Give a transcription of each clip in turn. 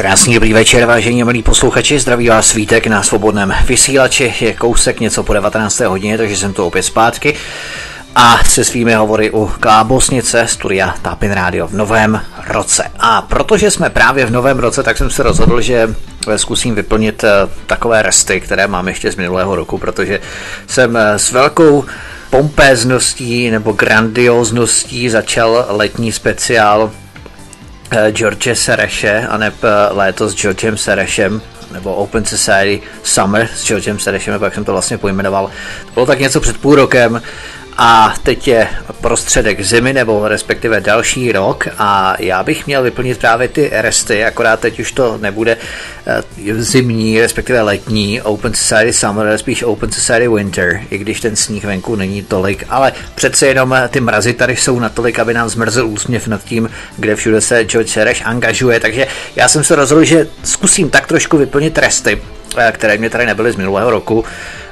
Krásný dobrý večer, vážení milí posluchači, zdraví vás Svítek na svobodném vysílači. Je kousek něco po 19. hodině, takže jsem tu opět zpátky. A se svými hovory u Klábosnice, studia Tapin Radio v novém roce. A protože jsme právě v novém roce, tak jsem se rozhodl, že zkusím vyplnit takové resty, které mám ještě z minulého roku, protože jsem s velkou pompézností nebo grandiózností začal letní speciál George Sorose, aneb léto s Georgem Sorosem, nebo Open Society Summer s Georgem Sorosem, jak jsem to vlastně pojmenoval. To bylo tak něco před půl rokem a teď je prostředek zimy, nebo respektive další rok, a já bych měl vyplnit právě ty resty, akorát teď už to nebude zimní, respektive letní Open Society Summer, ale spíš Open Society Winter, i když ten sníh venku není tolik, ale přece jenom ty mrazy tady jsou natolik, aby nám zmrzl úsměv nad tím, kde všude se George Soros angažuje, takže já jsem se rozhodl, že zkusím tak trošku vyplnit resty, které mě tady nebyly z minulého roku.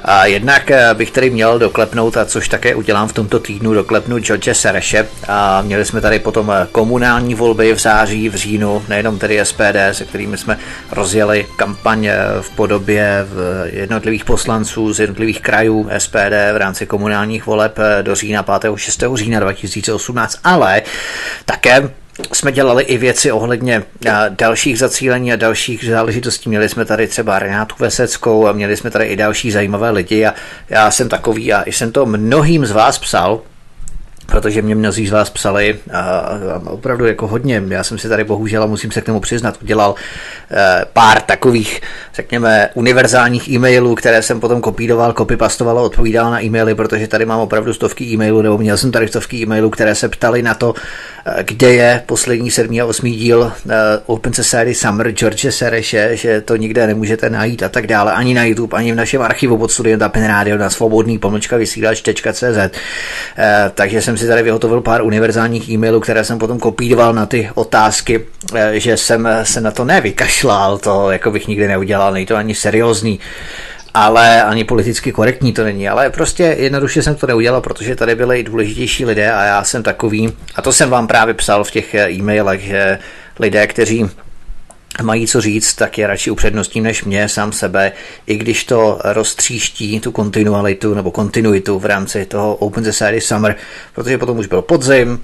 A jednak bych tady měl doklepnout, a což také udělám v tomto týdnu, doklepnu George Sorose. A měli jsme tady potom komunální volby v září, v říjnu, nejenom tedy SPD, se kterými jsme rozjeli kampaň v podobě jednotlivých poslanců z jednotlivých krajů SPD v rámci komunálních voleb do října 5. 6. října 2018, ale také jsme dělali i věci ohledně dalších zacílení a dalších záležitostí. Měli jsme tady třeba Renátu Veseckou a měli jsme tady i další zajímavé lidi a já jsem takový a jsem to mnohým z vás psal, protože mě mnozí z vás psali a opravdu jako hodně. Já jsem si tady bohužel, a musím se k tomu přiznat, udělal pár takových, řekněme, univerzálních e-mailů, které jsem potom kopíroval, copypastoval a odpovídal na e-maily, protože tady mám opravdu stovky e-mailů, nebo měl jsem tady stovky e-mailů, které se ptali na to, kde je poslední 7. a 8. díl Open Society Summer George Sorose, že to nikde nemůžete najít a tak dále, ani na YouTube, ani v našem archivu pod studiem Tapin Radio na svobodný-vysílač.cz. Takže jsem si tady vyhotovil pár univerzálních e-mailů, které jsem potom kopíroval na ty otázky, že jsem se na to nevykašlal, to jako bych nikdy neudělal, není to ani seriózní, ale ani politicky korektní to není, ale prostě jednoduše jsem to neudělal, protože tady byli i důležitější lidé a já jsem takový, a to jsem vám právě psal v těch e-mailech, že lidé, kteří mají co říct, tak je radši upřednostním než mě, sám sebe, i když to roztříští tu kontinuitu v rámci toho Open Society Summer, protože potom už byl podzim,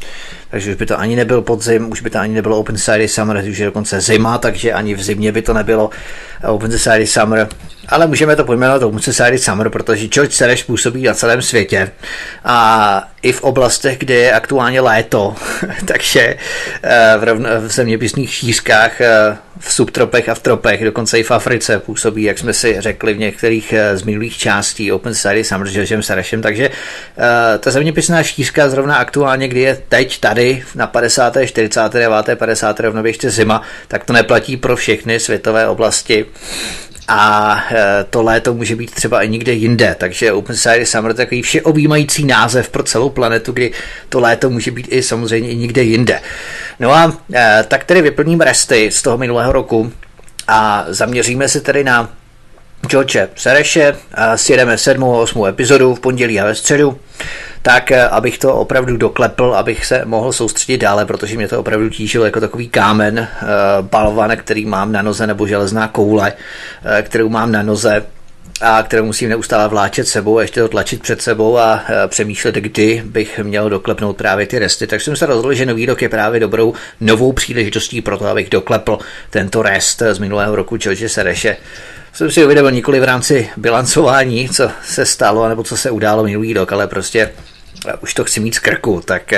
takže už by to ani nebyl podzim, už by to ani nebylo Open Society Summer, už je dokonce zima, takže ani v zimě by to nebylo Open Society Summer, ale můžeme to pojmenovat Open Society Summer, protože George Soros působí na celém světě a i v oblastech, kde je aktuálně léto, takže v zeměpisných šířkách, v subtropech a v tropech, dokonce i v Africe působí, jak jsme si řekli v některých z minulých částí Open Society Summer s Georgem Sorosem, takže ta zeměpisná šířka zrovna aktuálně, kdy je teď tady na 50., 49., 50. rovnoběžce zima, tak to neplatí pro všechny světové oblasti. A to léto může být třeba i někde jinde, takže Open Society Summer je takový všeobjímající název pro celou planetu, kdy to léto může být i samozřejmě i někde jinde. No a tak tedy vyplním resty z toho minulého roku a zaměříme se tedy na George Sorose. Sjedeme 7. a 8. epizodu v pondělí a ve středu, tak abych to opravdu doklepl, abych se mohl soustředit dále, protože mě to opravdu tížilo jako takový kámen, balvan, který mám na noze, nebo železná koule, kterou mám na noze a kterou musím neustále vláčet sebou a ještě to tlačit před sebou a přemýšlet, kdy bych měl doklepnout právě ty resty. Takže jsem se rozhodl, že nový rok je právě dobrou novou příležitostí pro to, abych doklepl tento rest z minulého roku George Sorose. Jsem si uvědomil nikoli v rámci bilancování, co se stalo nebo co se událo minulý rok, ale prostě už to chci mít z krku, tak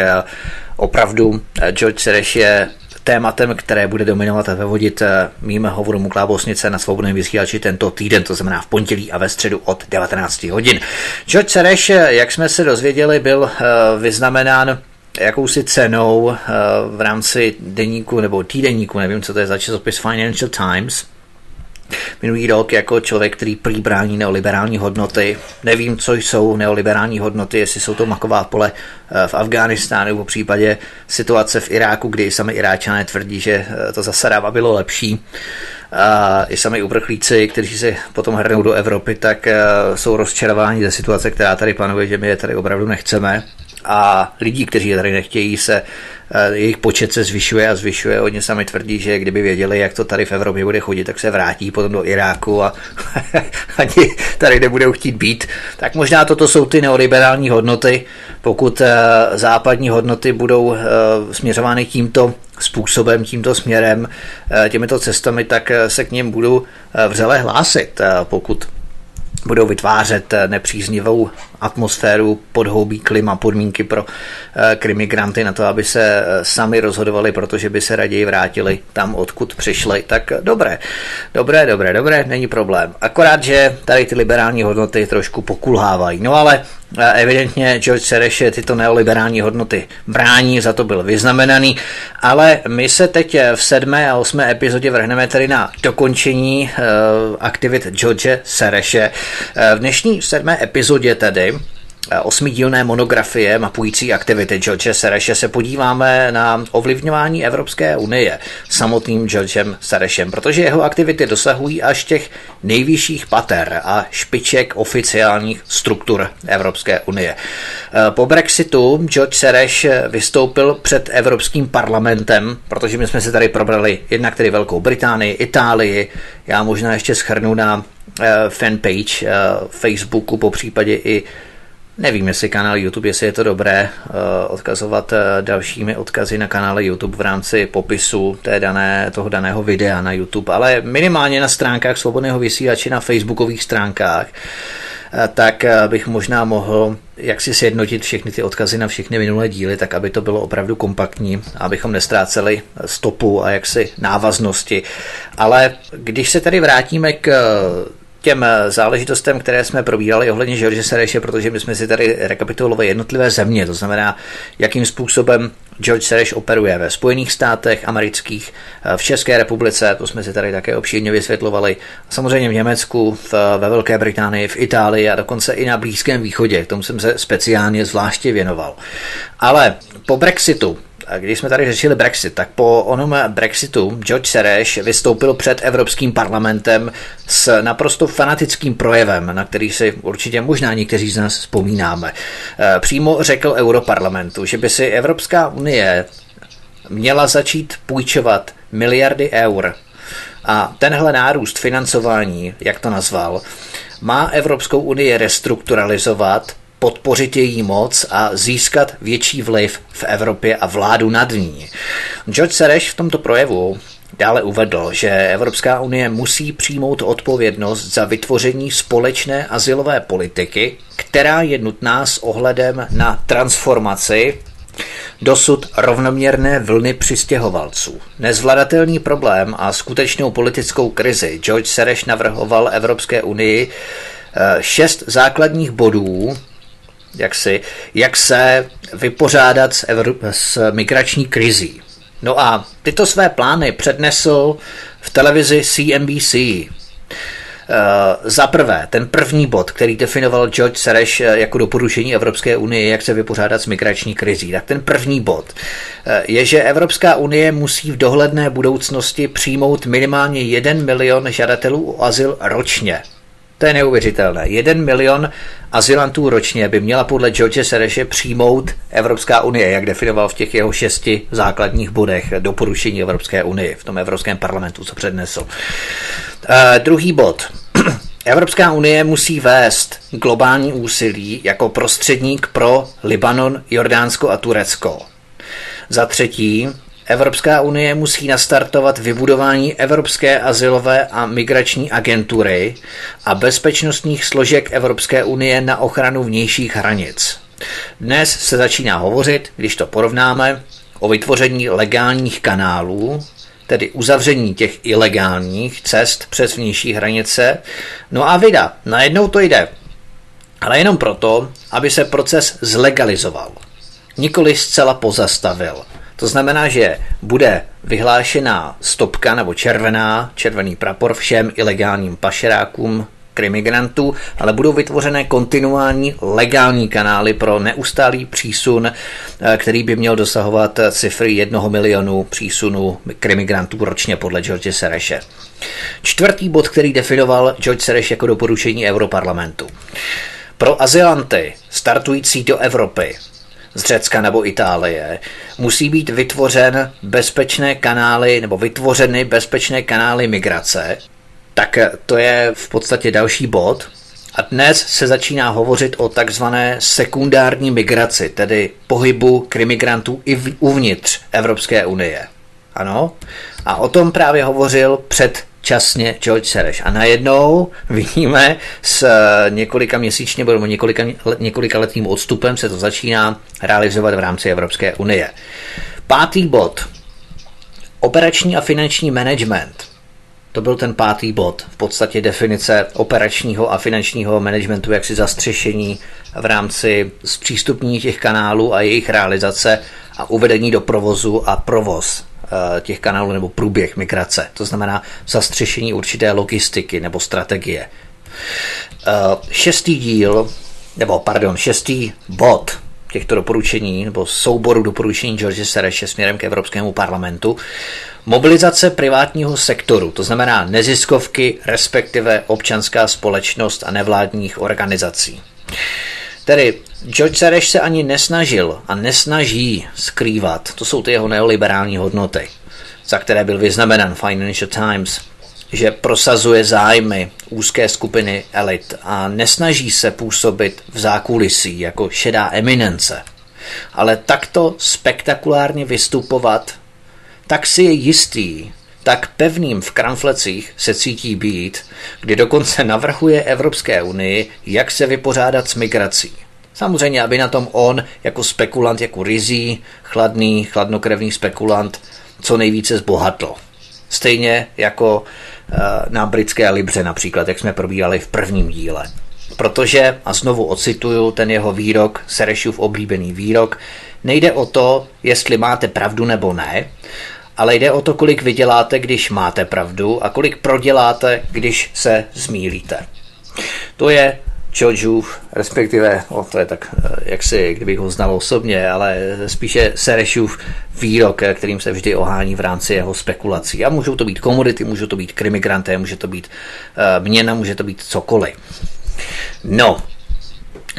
opravdu George Soros je tématem, které bude dominovat a vyvodit mým hovorům u Klábosnice na svobodném vysílači tento týden, to znamená v pondělí a ve středu od 19 hodin. George Soros, jak jsme se dozvěděli, byl vyznamenán jakousi cenou v rámci deníku nebo týdeníku, nevím, co to je za časopis Financial Times, minulý rok jako člověk, který prý brání neoliberální hodnoty. Nevím, co jsou neoliberální hodnoty, jestli jsou to maková pole v Afghánistánu, nebo v případě situace v Iráku, kdy sami Iráčané tvrdí, že to za Saddáma bylo lepší. I sami uprchlíci, kteří se potom hrnou do Evropy, tak jsou rozčarováni ze situace, která tady panuje, že my je tady opravdu nechceme. a lidí, kteří tady nechtějí, se jejich počet se zvyšuje a zvyšuje. Oni sami tvrdí, že kdyby věděli, jak to tady v Evropě bude chodit, tak se vrátí potom do Iráku a ani tady nebudou chtít být. Tak možná toto jsou ty neoliberální hodnoty. Pokud západní hodnoty budou směřovány tímto způsobem, tímto směrem, těmito cestami, tak se k nim budou vřele hlásit, pokud budou vytvářet nepříznivou atmosféru, podhoubí, klima, podmínky pro migranty na to, aby se sami rozhodovali, protože by se raději vrátili tam, odkud přišli. Tak dobré, není problém. Akorát, že tady ty liberální hodnoty trošku pokulhávají. No ale evidentně George Soros tyto neoliberální hodnoty brání, za to byl vyznamenaný, ale my se teď v 7. a 8. epizodě vrhneme tedy na dokončení aktivit George Soros. V dnešní 7. epizodě tedy 8dílné monografie mapující aktivity George Sorose se podíváme na ovlivňování Evropské unie samotným Georgem Sorosem, protože jeho aktivity dosahují až těch nejvyšších pater a špiček oficiálních struktur Evropské unie. Po Brexitu George Soros vystoupil před Evropským parlamentem, protože my jsme se tady probrali jednak tedy Velkou Británii, Itálii, já možná ještě shrnu na fanpage Facebooku, po případě i nevím, jestli kanál YouTube, jestli je to dobré odkazovat dalšími odkazy na kanále YouTube v rámci popisu toho daného videa na YouTube, ale minimálně na stránkách Svobodného vysílače, na facebookových stránkách, tak bych možná mohl jaksi sjednotit všechny ty odkazy na všechny minulé díly, tak aby to bylo opravdu kompaktní, abychom nestráceli stopu a jaksi návaznosti. Ale když se tady vrátíme k těm záležitostem, které jsme probírali ohledně George Sorose, protože my jsme si tady rekapitulovali jednotlivé země, to znamená, jakým způsobem George Soros operuje ve Spojených státech amerických, v České republice, to jsme si tady také obšírně vysvětlovali, samozřejmě v Německu, ve Velké Británii, v Itálii a dokonce i na Blízkém východě, k tomu jsem se speciálně zvláště věnoval. Ale po Brexitu, když jsme tady řešili Brexit, tak po onom Brexitu George Soros vystoupil před Evropským parlamentem s naprosto fanatickým projevem, na který si určitě možná někteří z nás vzpomínáme. Přímo řekl Europarlamentu, že by si Evropská unie měla začít půjčovat miliardy eur. A tenhle nárůst financování, jak to nazval, má Evropskou unii restrukturalizovat, podpořit její moc a získat větší vliv v Evropě a vládu nad ní. George Soros v tomto projevu dále uvedl, že Evropská unie musí přijmout odpovědnost za vytvoření společné azylové politiky, která je nutná s ohledem na transformaci dosud rovnoměrné vlny přistěhovalců. Nezvladatelný problém a skutečnou politickou krizi George Soros navrhoval Evropské unii 6 základních bodů, jak se vypořádat s migrační krizí. No a tyto své plány přednesl v televizi CNBC. Za prvé, ten první bod, který definoval George Soros jako doporučení Evropské unie, jak se vypořádat s migrační krizí, tak ten první bod je, že Evropská unie musí v dohledné budoucnosti přijmout minimálně 1 milion žadatelů o azyl ročně. To je neuvěřitelné. 1 milion azylantů ročně by měla podle George Sorose přijmout Evropská unie, jak definoval v těch jeho 6 základních bodech doporučení Evropské unie v tom Evropském parlamentu, co přednesl. Druhý bod. Evropská unie musí vést globální úsilí jako prostředník pro Libanon, Jordánsko a Turecko. Za třetí, Evropská unie musí nastartovat vybudování Evropské azylové a migrační agentury a bezpečnostních složek Evropské unie na ochranu vnějších hranic. Dnes se začíná hovořit, když to porovnáme, o vytvoření legálních kanálů, tedy uzavření těch ilegálních cest přes vnější hranice. No a vida, najednou to jde, ale jenom proto, aby se proces zlegalizoval, nikoli zcela pozastavil. To znamená, že bude vyhlášená stopka nebo červený prapor všem ilegálním pašerákům, migrantů, ale budou vytvořené kontinuální legální kanály pro neustálý přísun, který by měl dosahovat cifry 1 milionu přísunů migrantů ročně podle George Sorose. Čtvrtý bod, který definoval George Soros jako doporučení Europarlamentu. Pro azylanty startující do Evropy z Řecka nebo Itálie, musí být vytvořeny bezpečné kanály migrace, tak to je v podstatě další bod. A dnes se začíná hovořit o takzvané sekundární migraci, tedy pohybu krimigrantů i uvnitř Evropské unie. Ano? A o tom právě hovořil předčasně George Soros. A najednou vidíme s několikaletým odstupem se to začíná realizovat v rámci Evropské unie. Pátý bod. Operační a finanční management. To byl ten pátý bod, v podstatě definice operačního a finančního managementu, jaksi zastřešení v rámci zpřístupnění těch kanálů a jejich realizace a uvedení do provozu a provoz těch kanálů nebo průběh migrace. To znamená zastřešení určité logistiky nebo strategie. Šestý bod těchto doporučení nebo souboru doporučení George Sorose směrem k Evropskému parlamentu. Mobilizace privátního sektoru, to znamená neziskovky, respektive občanská společnost a nevládních organizací. Tedy George Soros se ani nesnažil a nesnaží skrývat, to jsou ty jeho neoliberální hodnoty, za které byl vyznamenán Financial Times, že prosazuje zájmy úzké skupiny elit a nesnaží se působit v zákulisí jako šedá eminence. Ale takto spektakulárně vystupovat, tak si je jistý, tak pevným v kramflecích se cítí být, kdy dokonce navrhuje Evropské unii, jak se vypořádat s migrací. Samozřejmě, aby na tom on, jako spekulant, jako rizí, chladnokrevný spekulant, co nejvíce zbohatl. Stejně jako na britské libře například, jak jsme probírali v prvním díle. Protože, a znovu ocituju ten jeho výrok, Sorosův oblíbený výrok, nejde o to, jestli máte pravdu nebo ne, ale jde o to, kolik vyděláte, když máte pravdu a kolik proděláte, když se zmýlíte. To je Georgeův, respektive, to je tak, jak si, kdybych ho znal osobně, ale spíše Sorosův výrok, kterým se vždy ohání v rámci jeho spekulací. A můžou to být komodity, můžou to být krymigranté, může to být měna, může to být cokoliv. No,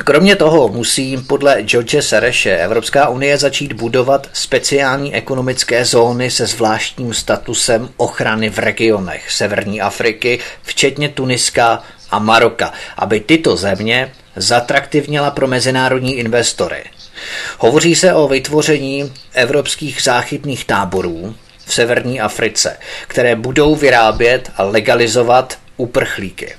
kromě toho musí podle George Sorose Evropská unie začít budovat speciální ekonomické zóny se zvláštním statusem ochrany v regionech Severní Afriky, včetně Tuniska a Maroka, aby tyto země zatraktivněla pro mezinárodní investory. Hovoří se o vytvoření evropských záchytných táborů v Severní Africe, které budou vyrábět a legalizovat uprchlíky.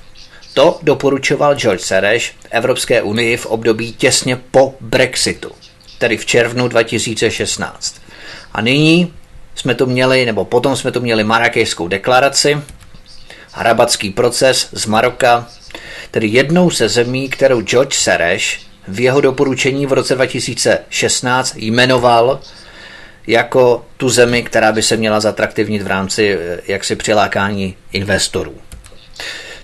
To doporučoval George Soros Evropské unii v období těsně po Brexitu, tedy v červnu 2016. A nyní potom jsme tu měli Marrakešskou deklaraci, rabatský proces z Maroka, tedy jednou ze zemí, kterou George Soros v jeho doporučení v roce 2016 jmenoval jako tu zemi, která by se měla zatraktivnit v rámci jaksi přilákání investorů.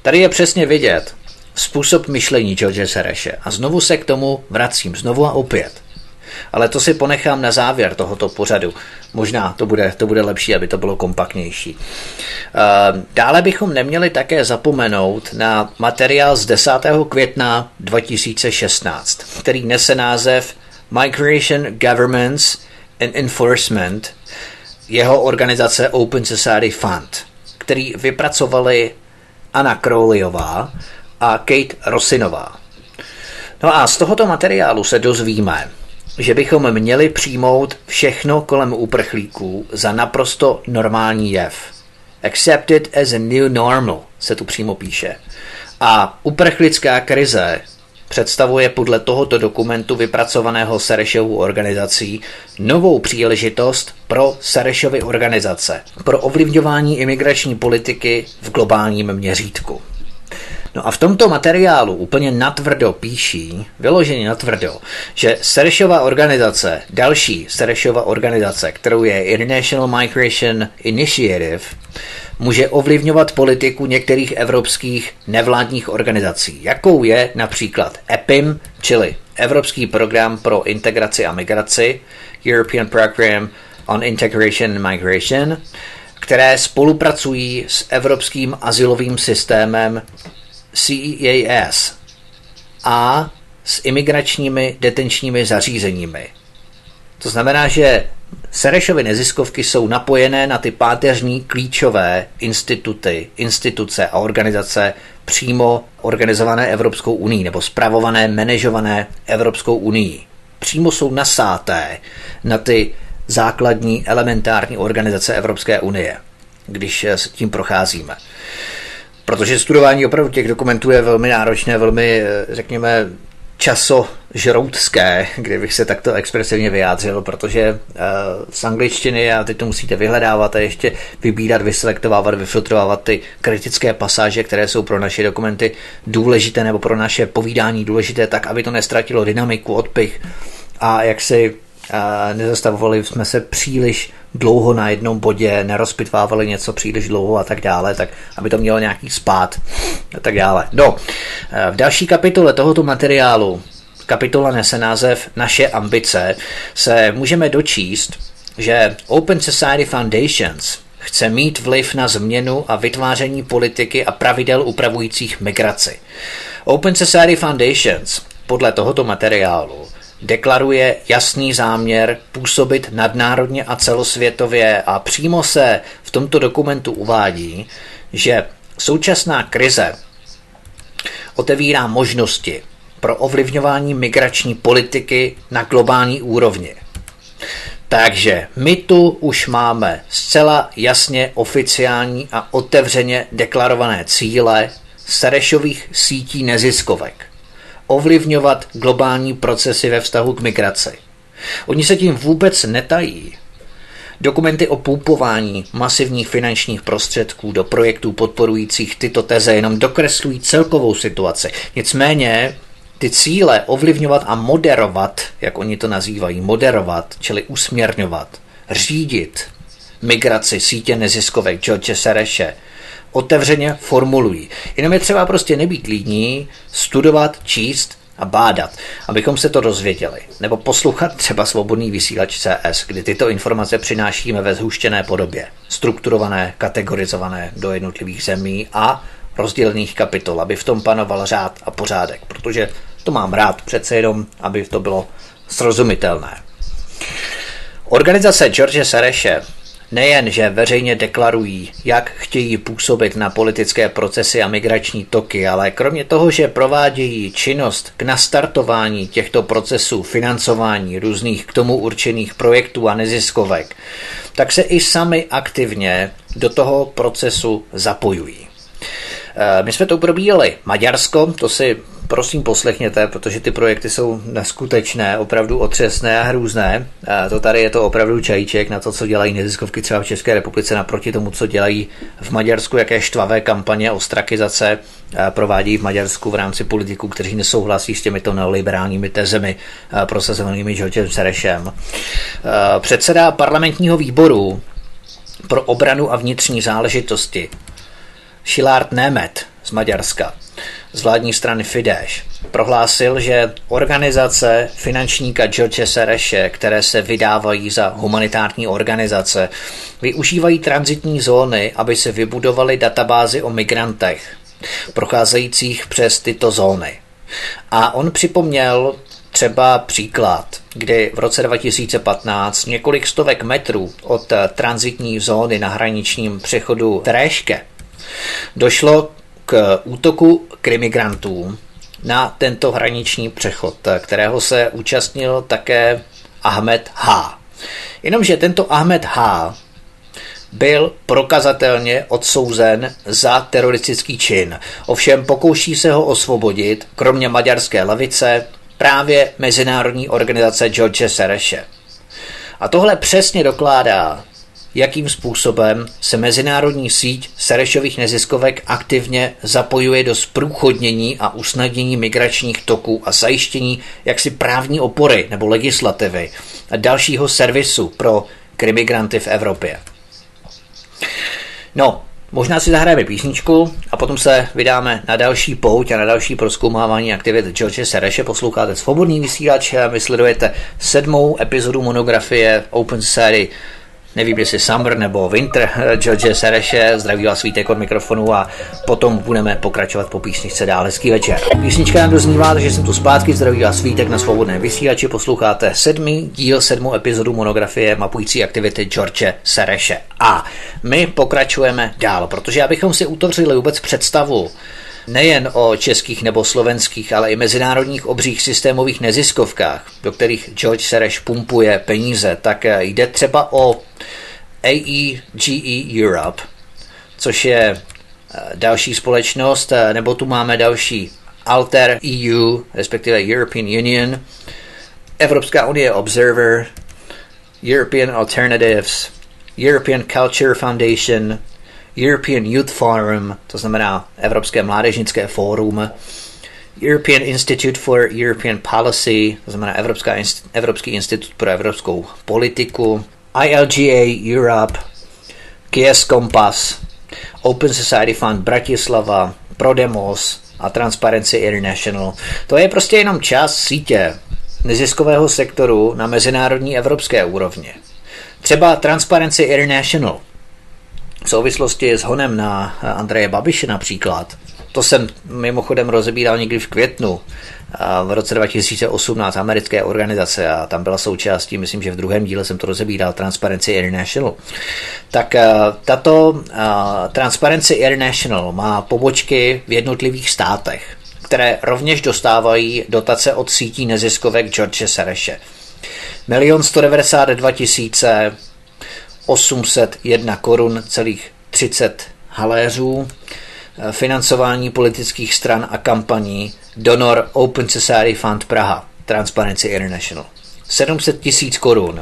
Tady je přesně vidět způsob myšlení George Sorose a znovu se k tomu vracím, znovu a opět. Ale to si ponechám na závěr tohoto pořadu. Možná to bude lepší, aby to bylo kompaktnější. Dále bychom neměli také zapomenout na materiál z 10. května 2016, který nese název Migration Governance and Enforcement, jeho organizace Open Society Fund, který vypracovali Anna Crowleyová a Kate Rosinová. No a z tohoto materiálu se dozvíme, že bychom měli přijmout všechno kolem uprchlíků za naprosto normální jev. Accepted as a new normal, se tu přímo píše. A uprchlická krize představuje podle tohoto dokumentu vypracovaného Sorosovou organizací novou příležitost pro Sorosovy organizace, pro ovlivňování imigrační politiky v globálním měřítku. No a v tomto materiálu úplně natvrdo píší, vyloženě natvrdo, že další Sorosova organizace, kterou je International Migration Initiative, může ovlivňovat politiku některých evropských nevládních organizací, jakou je například EPIM, čili Evropský program pro integraci a migraci, European Program on Integration and Migration, které spolupracují s evropským azylovým systémem CEAS a s imigračními detenčními zařízeními. To znamená, že Serešovy neziskovky jsou napojené na ty páteřní klíčové instituce a organizace přímo organizované Evropskou unii nebo spravované, manažované Evropskou unii. Přímo jsou nasáté na ty základní elementární organizace Evropské unie, když s tím procházíme. Protože studování opravdu těch dokumentů je velmi náročné, velmi, řekněme, časožroutské, kdybych se takto expresivně vyjádřil, protože z angličtiny, a teď to musíte vyhledávat a ještě vybírat, vyselektovávat, vyfiltrovávat ty kritické pasáže, které jsou pro naše dokumenty důležité nebo pro naše povídání důležité, tak aby to neztratilo dynamiku, odpich a jak si nezastavovali jsme se příliš dlouho na jednom bodě, nerozpitvávali něco příliš dlouho a tak dále, tak aby to mělo nějaký spád a tak dále. No, v další kapitole tohoto materiálu, kapitola nese název Naše ambice, se můžeme dočíst, že Open Society Foundations chce mít vliv na změnu a vytváření politiky a pravidel upravujících migraci. Open Society Foundations podle tohoto materiálu deklaruje jasný záměr působit nadnárodně a celosvětově a přímo se v tomto dokumentu uvádí, že současná krize otevírá možnosti pro ovlivňování migrační politiky na globální úrovni. Takže my tu už máme zcela jasně oficiální a otevřeně deklarované cíle Sorosových sítí neziskovek. Ovlivňovat globální procesy ve vztahu k migraci. Oni se tím vůbec netají. Dokumenty o pumpování masivních finančních prostředků do projektů podporujících tyto teze jenom dokreslují celkovou situaci. Nicméně ty cíle ovlivňovat a moderovat, jak oni to nazývají, moderovat, čili usměrňovat, řídit migraci sítě neziskovek George Sorose, otevřeně formulují. Jenom je třeba prostě nebýt lídní, studovat, číst a bádat, abychom se to dozvěděli. Nebo poslouchat třeba svobodný vysílač CS, kdy tyto informace přinášíme ve zhuštěné podobě. Strukturované, kategorizované do jednotlivých zemí a rozdělených kapitol, aby v tom panoval řád a pořádek, protože to mám rád přece jenom, aby to bylo srozumitelné. Organizace George Sorose nejenže veřejně deklarují, jak chtějí působit na politické procesy a migrační toky, ale kromě toho, že provádějí činnost k nastartování těchto procesů, financování různých k tomu určených projektů a neziskovek, tak se i sami aktivně do toho procesu zapojují. My jsme to probírali Maďarsko, to si prosím poslechněte, protože ty projekty jsou neskutečné, opravdu otřesné a hrůzné. To tady je to opravdu čajíček na to, co dělají neziskovky třeba v České republice naproti tomu, co dělají v Maďarsku, jaké štvavé kampaně ostrakizace provádějí v Maďarsku v rámci politiků, kteří nesouhlasí s těmito neoliberálními tezemi prosazovanými Georgem Sorosem. Předseda parlamentního výboru pro obranu a vnitřní záležitosti Szilárd Németh z Maďarska z vládní strany Fidesz prohlásil, že organizace finančníka George Sorose, které se vydávají za humanitární organizace, využívají tranzitní zóny, aby se vybudovaly databázy o migrantech procházejících přes tyto zóny. A on připomněl třeba příklad, kdy v roce 2015 několik stovek metrů od tranzitní zóny na hraničním přechodu Tereške došlo k útoku migrantů na tento hraniční přechod, kterého se účastnil také Ahmed H. Jenomže tento Ahmed H. byl prokazatelně odsouzen za teroristický čin. Ovšem pokouší se ho osvobodit, kromě maďarské levice, právě mezinárodní organizace George Sorose. A tohle přesně dokládá, jakým způsobem se mezinárodní síť Sorosových neziskovek aktivně zapojuje do zprůchodnění a usnadnění migračních toků a zajištění jaksi právní opory nebo legislativy a dalšího servisu pro migranty v Evropě. No, možná si zahrajeme písničku a potom se vydáme na další pouť a na další prozkoumávání aktivit George Sorose. Posloucháte Svobodný vysílač a vy sledujete 7. epizodu monografie Open Society nevím, jestli Summer nebo Winter George Sorose. Zdraví vás Vítek od mikrofonu a potom budeme pokračovat po písničce dál. Hezký večer. Písnička nám doznívá, takže jsem tu zpátky. Zdraví vás Vítek na svobodném vysílači. Posloucháte sedmou epizodu monografie mapující aktivity George Sorose. A my pokračujeme dál, protože abychom si utvořili vůbec představu nejen o českých nebo slovenských, ale i mezinárodních obřích systémových neziskovkách, do kterých George Soros pumpuje peníze, tak jde třeba o AEGE Europe, což je další společnost, nebo tu máme další Alter EU, respektive European Union, Evropská unie Observer, European Alternatives, European Culture Foundation, European Youth Forum, to znamená Evropské mládežnické fórum, European Institute for European Policy, to znamená Evropský institut pro evropskou politiku, ILGA Europe, CEAS Kompas, Open Society Fund Bratislava, Prodemos a Transparency International. To je prostě jenom část sítě neziskového sektoru na mezinárodní evropské úrovni. Třeba Transparency International v souvislosti s honem na Andreje Babiše například. To jsem mimochodem rozebíral někdy v květnu v roce 2018 americké organizace a tam byla součástí, myslím, že v druhém díle jsem to rozebíral, Transparency International. Tak tato Transparency International má pobočky v jednotlivých státech, které rovněž dostávají dotace od sítí neziskovek George Sorose. 1 192 801 korun celých 30 haléřů, financování politických stran a kampaní, donor Open Society Fund Praha, Transparency International. 700 000 korun,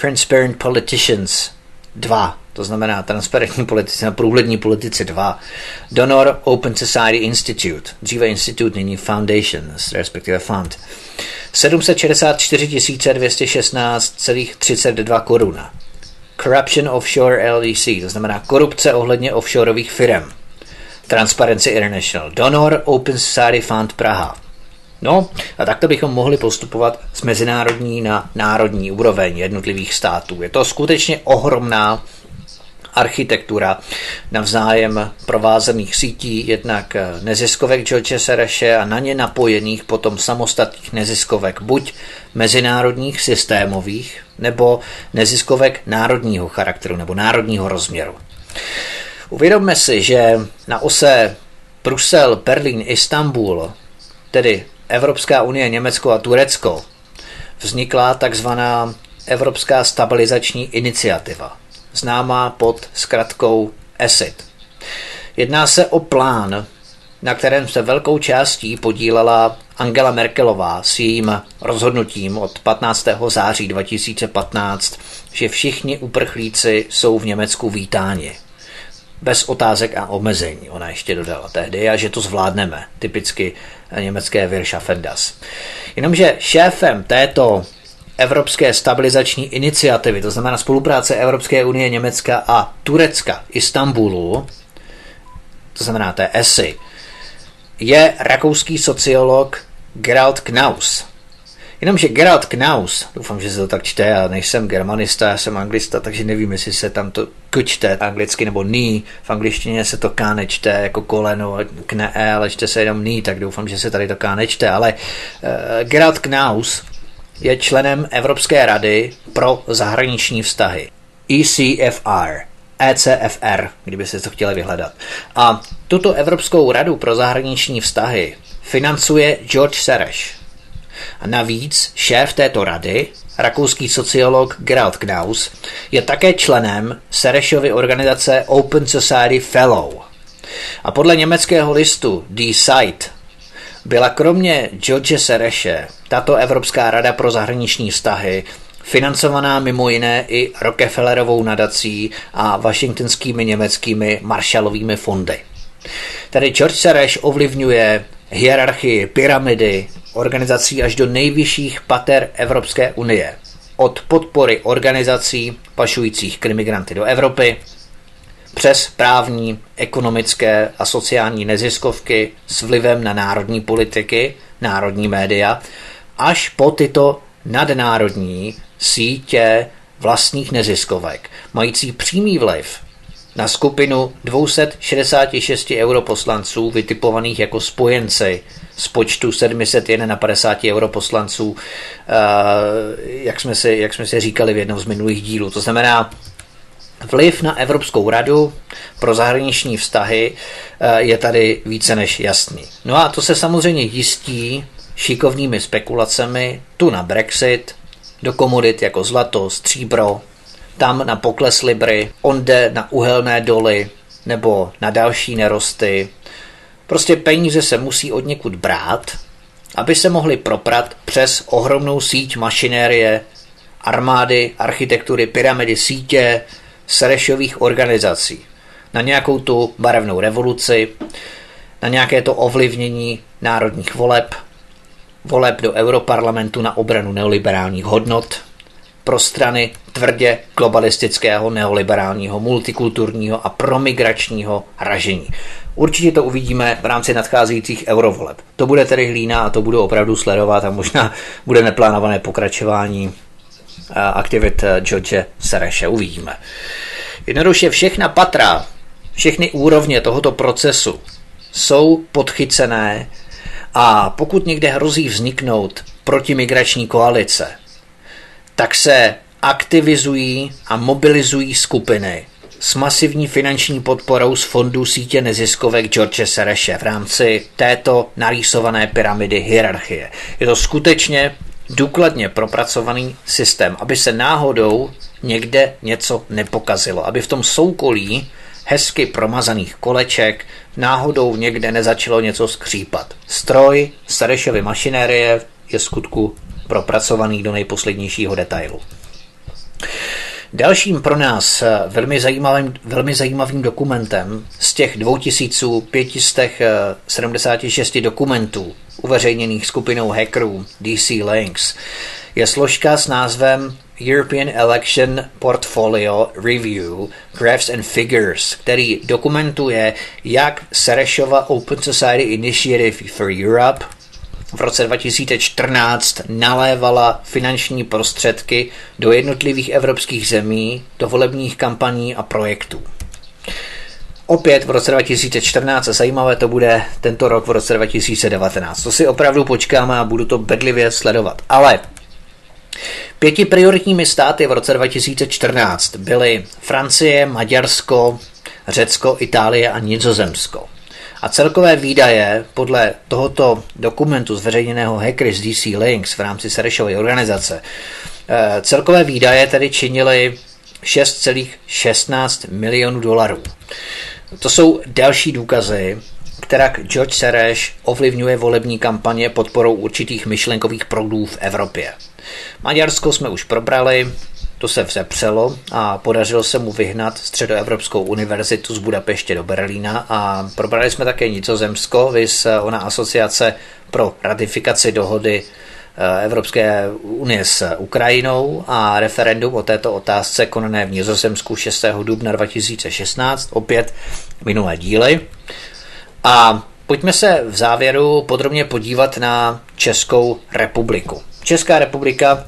Transparent Politicians 2, to znamená transparentní politici, průhlední politici 2, donor Open Society Institute, dříve Institute, nyní Foundations, respektive Fund, 764 216,32 koruna. Corruption Offshore LDC, to znamená korupce ohledně offshoreových firm. Transparency International. Donor Open Society Fund Praha. No a takto bychom mohli postupovat z mezinárodní na národní úroveň jednotlivých států. Je to skutečně ohromná architektura navzájem provázaných sítí, jednak neziskovek George Sorose a na ně napojených potom samostatných neziskovek, buď mezinárodních, systémových, nebo neziskovek národního charakteru nebo národního rozměru. Uvědomme si, že na ose Brusel, Berlín, Istanbul, tedy Evropská unie, Německo a Turecko, vznikla takzvaná Evropská stabilizační iniciativa, známá pod zkratkou ESIT. Jedná se o plán, na kterém se velkou částí podílela Angela Merkelová s jejím rozhodnutím od 15. září 2015, že všichni uprchlíci jsou v Německu vítáni. Bez otázek a omezení, ona ještě dodala tehdy, a že to zvládneme, typicky německé Wir schaffen das. Jenomže šéfem této Evropské stabilizační iniciativy, to znamená spolupráce Evropské unie, Německa a Turecka, Istanbulu, to znamená té ESI, je rakouský sociolog Gerald Knaus. Jenomže Gerald Knaus, doufám, že se to tak čte, já nejsem germanista, já jsem anglista, takže nevím, jestli se tam to čte anglicky nebo ní. V angličtině se to K nečte jako koleno, kne, ale čte se jenom ní, tak doufám, že se tady to K nečte, ale Gerald Knaus je členem Evropské rady pro zahraniční vztahy. ECFR, kdyby se to chtěli vyhledat. A tuto Evropskou radu pro zahraniční vztahy financuje George Soros. A navíc šéf této rady, rakouský sociolog Gerald Knaus, je také členem Sorosovy organizace Open Society Fellow. A podle německého listu Die Zeit byla kromě George Sorose tato Evropská rada pro zahraniční vztahy financovaná mimo jiné i Rockefellerovou nadací a washingtonskými německými Marshallovými fondy. Tady George Soros ovlivňuje hierarchii, pyramidy organizací až do nejvyšších pater Evropské unie. Od podpory organizací pašujících migranty do Evropy přes právní, ekonomické a sociální neziskovky s vlivem na národní politiky, národní média, až po tyto nadnárodní sítě vlastních neziskovek, mající přímý vliv na skupinu 266 europoslanců vytipovaných jako spojenci z počtu 701 na 50 europoslanců, jak jsme si říkali v jednom z minulých dílů. To znamená, vliv na Evropskou radu pro zahraniční vztahy je tady více než jasný. No a to se samozřejmě jistí šikovnými spekulacemi tu na Brexit, do komodit jako zlato, stříbro, tam na pokles libry, onde na uhelné doly nebo na další nerosty. Prostě peníze se musí od někud brát, aby se mohly proprat přes ohromnou síť mašinérie, armády, architektury, pyramidy, sítě, Sorosových organizací, na nějakou tu barevnou revoluci, na nějaké to ovlivnění národních voleb, voleb do Europarlamentu na obranu neoliberálních hodnot pro strany tvrdě globalistického, neoliberálního, multikulturního a promigračního ražení. Určitě to uvidíme v rámci nadcházejících eurovoleb. To bude tedy hlína a to budu opravdu sledovat a možná bude neplánované pokračování aktivit George Sorose, uvidíme. Jednoduše všechna patra, všechny úrovně tohoto procesu jsou podchycené a pokud někde hrozí vzniknout protimigrační koalice, tak se aktivizují a mobilizují skupiny s masivní finanční podporou z fondů sítě neziskovek George Sorose v rámci této narýsované pyramidy hierarchie. Je to skutečně důkladně propracovaný systém, aby se náhodou někde něco nepokazilo, aby v tom soukolí hezky promazaných koleček náhodou někde nezačalo něco skřípat. Stroj Sorosovy mašinérie je skutku propracovaný do nejposlednějšího detailu. Dalším pro nás velmi zajímavým dokumentem z těch 2576 dokumentů uveřejněných skupinou hackerů DC Links je složka s názvem European Election Portfolio Review Graphs and Figures, který dokumentuje, jak Sorosova Open Society Initiative for Europe v roce 2014 nalévala finanční prostředky do jednotlivých evropských zemí, do volebních kampaní a projektů. Opět v roce 2014 a zajímavé to bude tento rok v roce 2019. To si opravdu počkáme a budu to bedlivě sledovat. Ale 5 prioritními státy v roce 2014 byly Francie, Maďarsko, Řecko, Itálie a Nizozemsko. A celkové výdaje podle tohoto dokumentu zveřejněného hackery z DC Links v rámci Sorosovy organizace, celkové výdaje tedy činily 6,16 milionů dolarů. To jsou další důkazy, která George Soros ovlivňuje volební kampaně podporou určitých myšlenkových proudů v Evropě. Maďarsko jsme už probrali, to se vzepřelo a podařilo se mu vyhnat Středoevropskou univerzitu z Budapeště do Berlína a probrali jsme také Nizozemsko, viz ona asociace pro ratifikaci dohody Evropské unie s Ukrajinou a referendum o této otázce konané v Nizozemsku 6. dubna 2016, opět minulé díly. A pojďme se v závěru podrobně podívat na Českou republiku. Česká republika,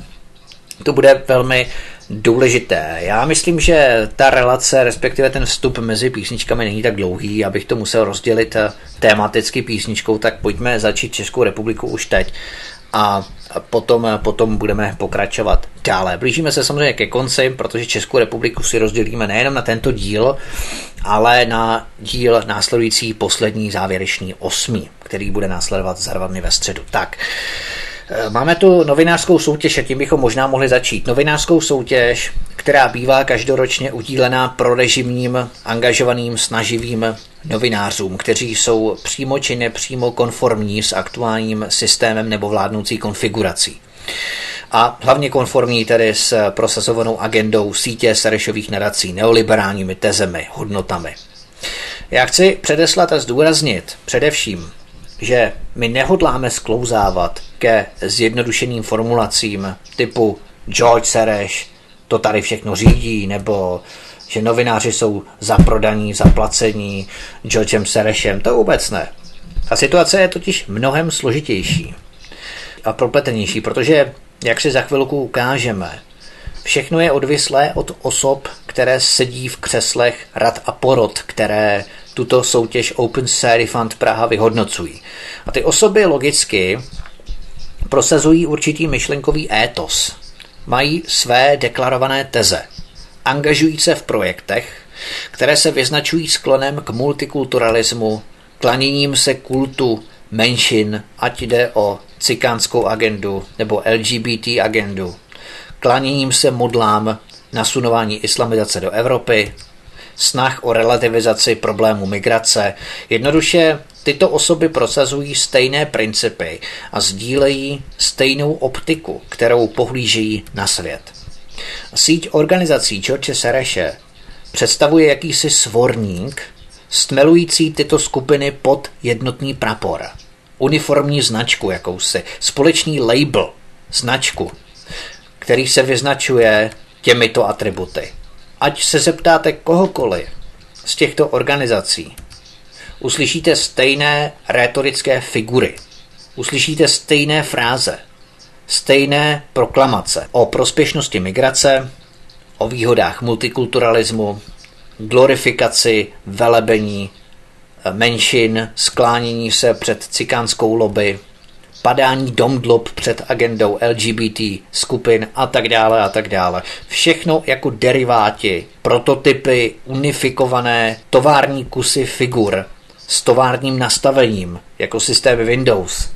to bude velmi důležité. Já myslím, že ta relace, respektive ten vstup mezi písničkami není tak dlouhý, abych to musel rozdělit tematicky písničkou, tak pojďme začít Českou republiku už teď a potom budeme pokračovat dále. Blížíme se samozřejmě ke konci, protože Českou republiku si rozdělíme nejenom na tento díl, ale na díl následující poslední závěrečný 8, který bude následovat za 2 dny ve středu. Tak, máme tu novinářskou soutěž a tím bychom možná mohli začít. Novinářskou soutěž, která bývá každoročně udílená prorežimním, angažovaným, snaživým novinářům, kteří jsou přímo či nepřímo konformní s aktuálním systémem nebo vládnoucí konfigurací. A hlavně konformní tedy s prosazovanou agendou sítě Sorosových nadací, neoliberálními tezemi, hodnotami. Já chci předeslat a zdůraznit především, že my nehodláme sklouzávat ke zjednodušeným formulacím typu George Soros to tady všechno řídí, nebo že novináři jsou zaprodaní, zaplacení Georgem Sorosem. To vůbec ne. A situace je totiž mnohem složitější a propletenější, protože, jak si za chvilku ukážeme, Všechno je odvislé od osob, které sedí v křeslech rad a porod, které tuto soutěž Open Society Fund Praha vyhodnocují. A ty osoby logicky prosazují určitý myšlenkový étos, mají své deklarované teze, angažují se v projektech, které se vyznačují sklonem k multikulturalismu, klaněním se kultu menšin, ať jde o cikánskou agendu nebo LGBT agendu, klaněním se modlám nasunování islamizace do Evropy, snah o relativizaci problému migrace. Jednoduše tyto osoby prosazují stejné principy a sdílejí stejnou optiku, kterou pohlížejí na svět. Síť organizací George Sorose představuje jakýsi svorník, stmelující tyto skupiny pod jednotný prapor, uniformní značku jakousi, společný label, značku, který se vyznačuje těmito atributy. Ať se zeptáte kohokoliv z těchto organizací, uslyšíte stejné rétorické figury, uslyšíte stejné fráze, stejné proklamace o prospěšnosti migrace, o výhodách multikulturalismu, glorifikaci, velebení menšin, sklánění se před cikánskou lobby, padání domdlob před agendou LGBT skupin a tak dále a tak dále. Všechno jako deriváti, prototypy, unifikované tovární kusy figur s továrním nastavením, jako systémy Windows,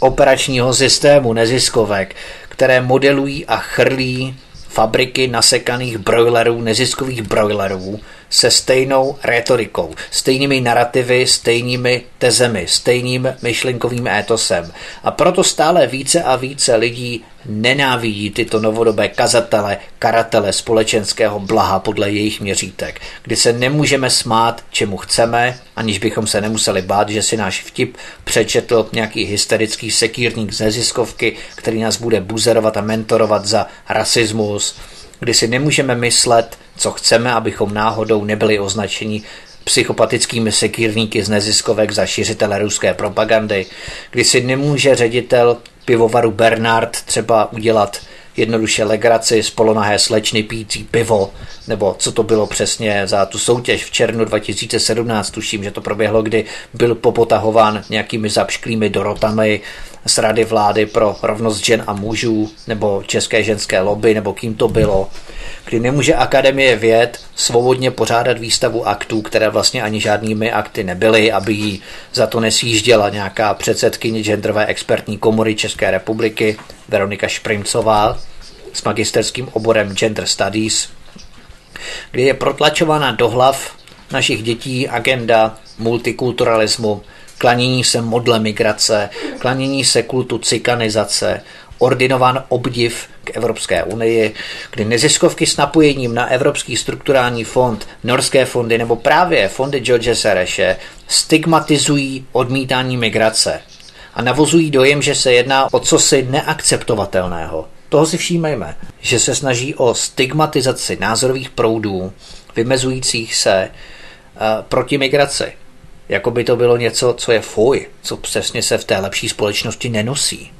operačního systému neziskovek, které modelují a chrlí fabriky nasekaných brojlerů, neziskových brojlerů se stejnou rétorikou, stejnými narrativy, stejnými tezemi, stejným myšlenkovým étosem. A proto stále více a více lidí nenávidí tyto novodobé kazatele, karatele společenského blaha podle jejich měřítek, kdy se nemůžeme smát, čemu chceme, aniž bychom se nemuseli bát, že si náš vtip přečetl nějaký hysterický sekírník z neziskovky, který nás bude buzerovat a mentorovat za rasismus, kdy si nemůžeme myslet, co chceme, abychom náhodou nebyli označeni psychopatickými sekírníky z neziskovek za šiřitele ruské propagandy, kdy si nemůže ředitel pivovaru Bernard třeba udělat jednoduše legraci z polonahé slečny pijící pivo, nebo co to bylo přesně za tu soutěž v červnu 2017, tuším, že to proběhlo, kdy byl popotahován nějakými zapšklými Dorotami z Rady vlády pro rovnost žen a mužů, nebo České ženské lobby, nebo kým to bylo, kdy nemůže Akademie věd svobodně pořádat výstavu aktů, které vlastně ani žádnými akty nebyly, aby jí za to nesjížděla nějaká předsedkyně genderové expertní komory České republiky Veronika Šprimcová s magisterským oborem Gender Studies, kdy je protlačována do hlav našich dětí agenda multikulturalismu, klanění se modle migrace, klanění se kultu cikanizace, ordinován obdiv k Evropské unii, kdy neziskovky s napojením na Evropský strukturální fond, norské fondy nebo právě fondy George Sorose stigmatizují odmítání migrace a navozují dojem, že se jedná o cosi neakceptovatelného. Toho si všímejme, že se snaží o stigmatizaci názorových proudů vymezujících se proti migraci. Jako by to bylo něco, co je fuj, co přesně se v té lepší společnosti nenosí.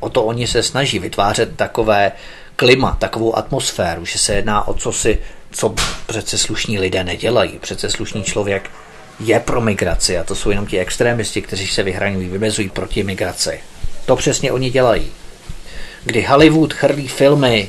O to oni se snaží vytvářet takové klima, takovou atmosféru, že se jedná o cosi, co přece slušní lidé nedělají. Přece slušný člověk je pro migraci a to jsou jenom ti extrémisti, kteří se vyhraňují, vymezují proti migraci. To přesně oni dělají. Kdy Hollywood chrlí filmy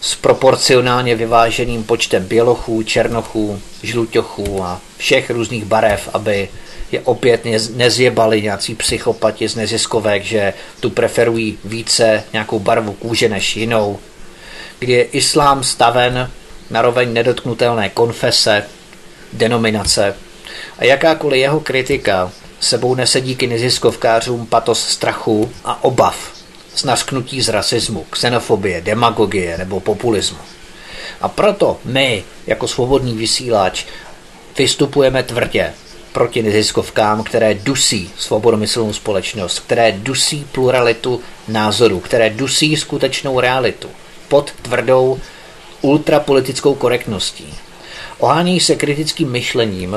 s proporcionálně vyváženým počtem bělochů, černochů, žluťochů a všech různých barev, aby je opět nezjebali nějací psychopati z neziskovek, že tu preferují více nějakou barvu kůže než jinou, kdy je islám staven naroveň nedotknutelné konfese, denominace a jakákoliv jeho kritika sebou nese díky neziskovkářům patos strachu a obav z nasknutí z rasismu, xenofobie, demagogie nebo populismu. A proto my, jako svobodný vysílač, vystupujeme tvrdě proti neziskovkám, které dusí svobodomyslnou společnost, které dusí pluralitu názorů, které dusí skutečnou realitu pod tvrdou ultrapolitickou korektností. Ohání se kritickým myšlením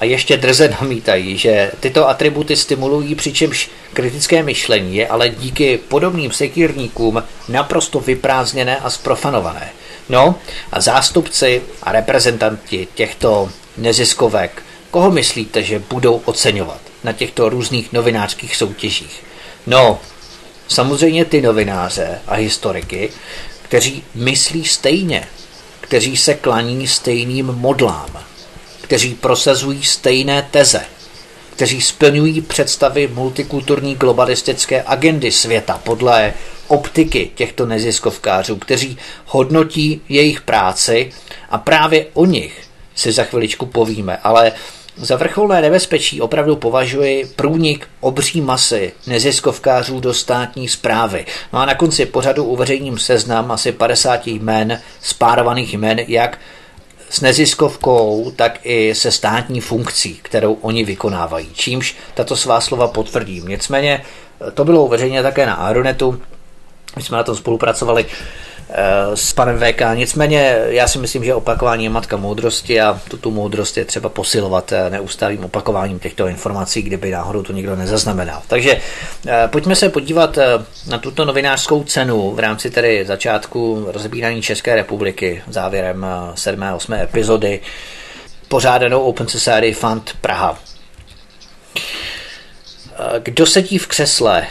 a ještě drze namítají, že tyto atributy stimulují, přičemž kritické myšlení je ale díky podobným sekírníkům naprosto vyprázdněné a zprofanované. No a zástupci a reprezentanti těchto neziskovek, koho myslíte, že budou oceňovat na těchto různých novinářských soutěžích? No, samozřejmě ty novináře a historiky, kteří myslí stejně, kteří se klaní stejným modlám, kteří prosazují stejné teze, kteří splňují představy multikulturní globalistické agendy světa podle optiky těchto neziskovkářů, kteří hodnotí jejich práci a právě o nich si za chviličku povíme, ale za vrcholné nebezpečí opravdu považuji průnik obří masy neziskovkářů do státní správy. No a na konci pořadu uveřejním seznam asi 50 jmen, spárovaných jmen, jak s neziskovkou, tak i se státní funkcí, kterou oni vykonávají. Čímž tato svá slova potvrdím. Nicméně to bylo uveřejněno také na Aeronetu, my jsme na tom spolupracovali s panem VK, nicméně já si myslím, že opakování je matka moudrosti a tu moudrost je třeba posilovat neustálým opakováním těchto informací, kdyby náhodou to nikdo nezaznamenal. Takže pojďme se podívat na tuto novinářskou cenu v rámci tedy začátku rozbírání České republiky závěrem 7. a 8. epizody pořádanou Open Society Fund Praha. Kdo sedí v křesle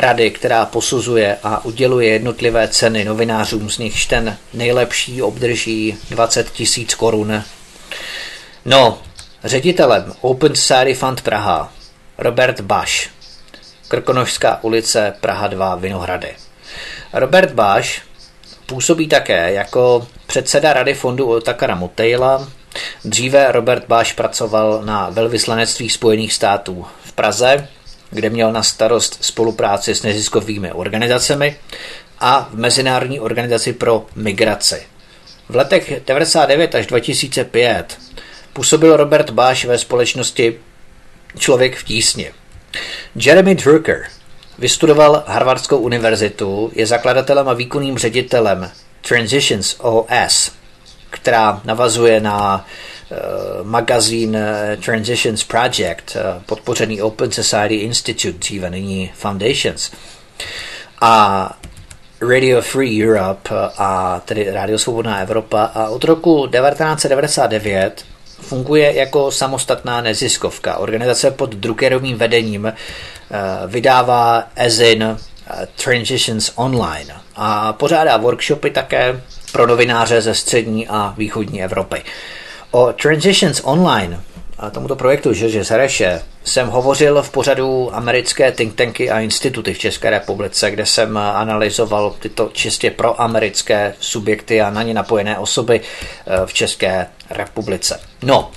rady, která posuzuje a uděluje jednotlivé ceny novinářům, z nichž ten nejlepší obdrží 20 000 korun. No, ředitelem Open Society Fund Praha Robert Baš, Krkonošská ulice, Praha 2, Vinohrady. Robert Baš působí také jako předseda rady fondu Otakara Motejla. Dříve Robert Baš pracoval na velvyslanectví Spojených států v Praze, kde měl na starost spolupráci s neziskovými organizacemi a v Mezinárodní organizaci pro migraci. V letech 1999 až 2005 působil Robert Baš ve společnosti Člověk v tísni. Jeremy Drucker vystudoval Harvardskou univerzitu, je zakladatelem a výkonným ředitelem Transitions OS, která navazuje na magazín Transitions Project, podpořený Open Society Institute, dříve nyní Foundations, a Radio Free Europe, a tedy Rádio Svobodná Evropa, a od roku 1999 funguje jako samostatná neziskovka. Organizace pod Druckerovým vedením vydává EduIn Transitions Online a pořádá workshopy také pro novináře ze střední a východní Evropy. O Transitions Online a tomuto projektu George Soreše jsem hovořil v pořadu americké think tanky a instituty v České republice, kde jsem analyzoval tyto čistě proamerické subjekty a na ně napojené osoby v České republice. No,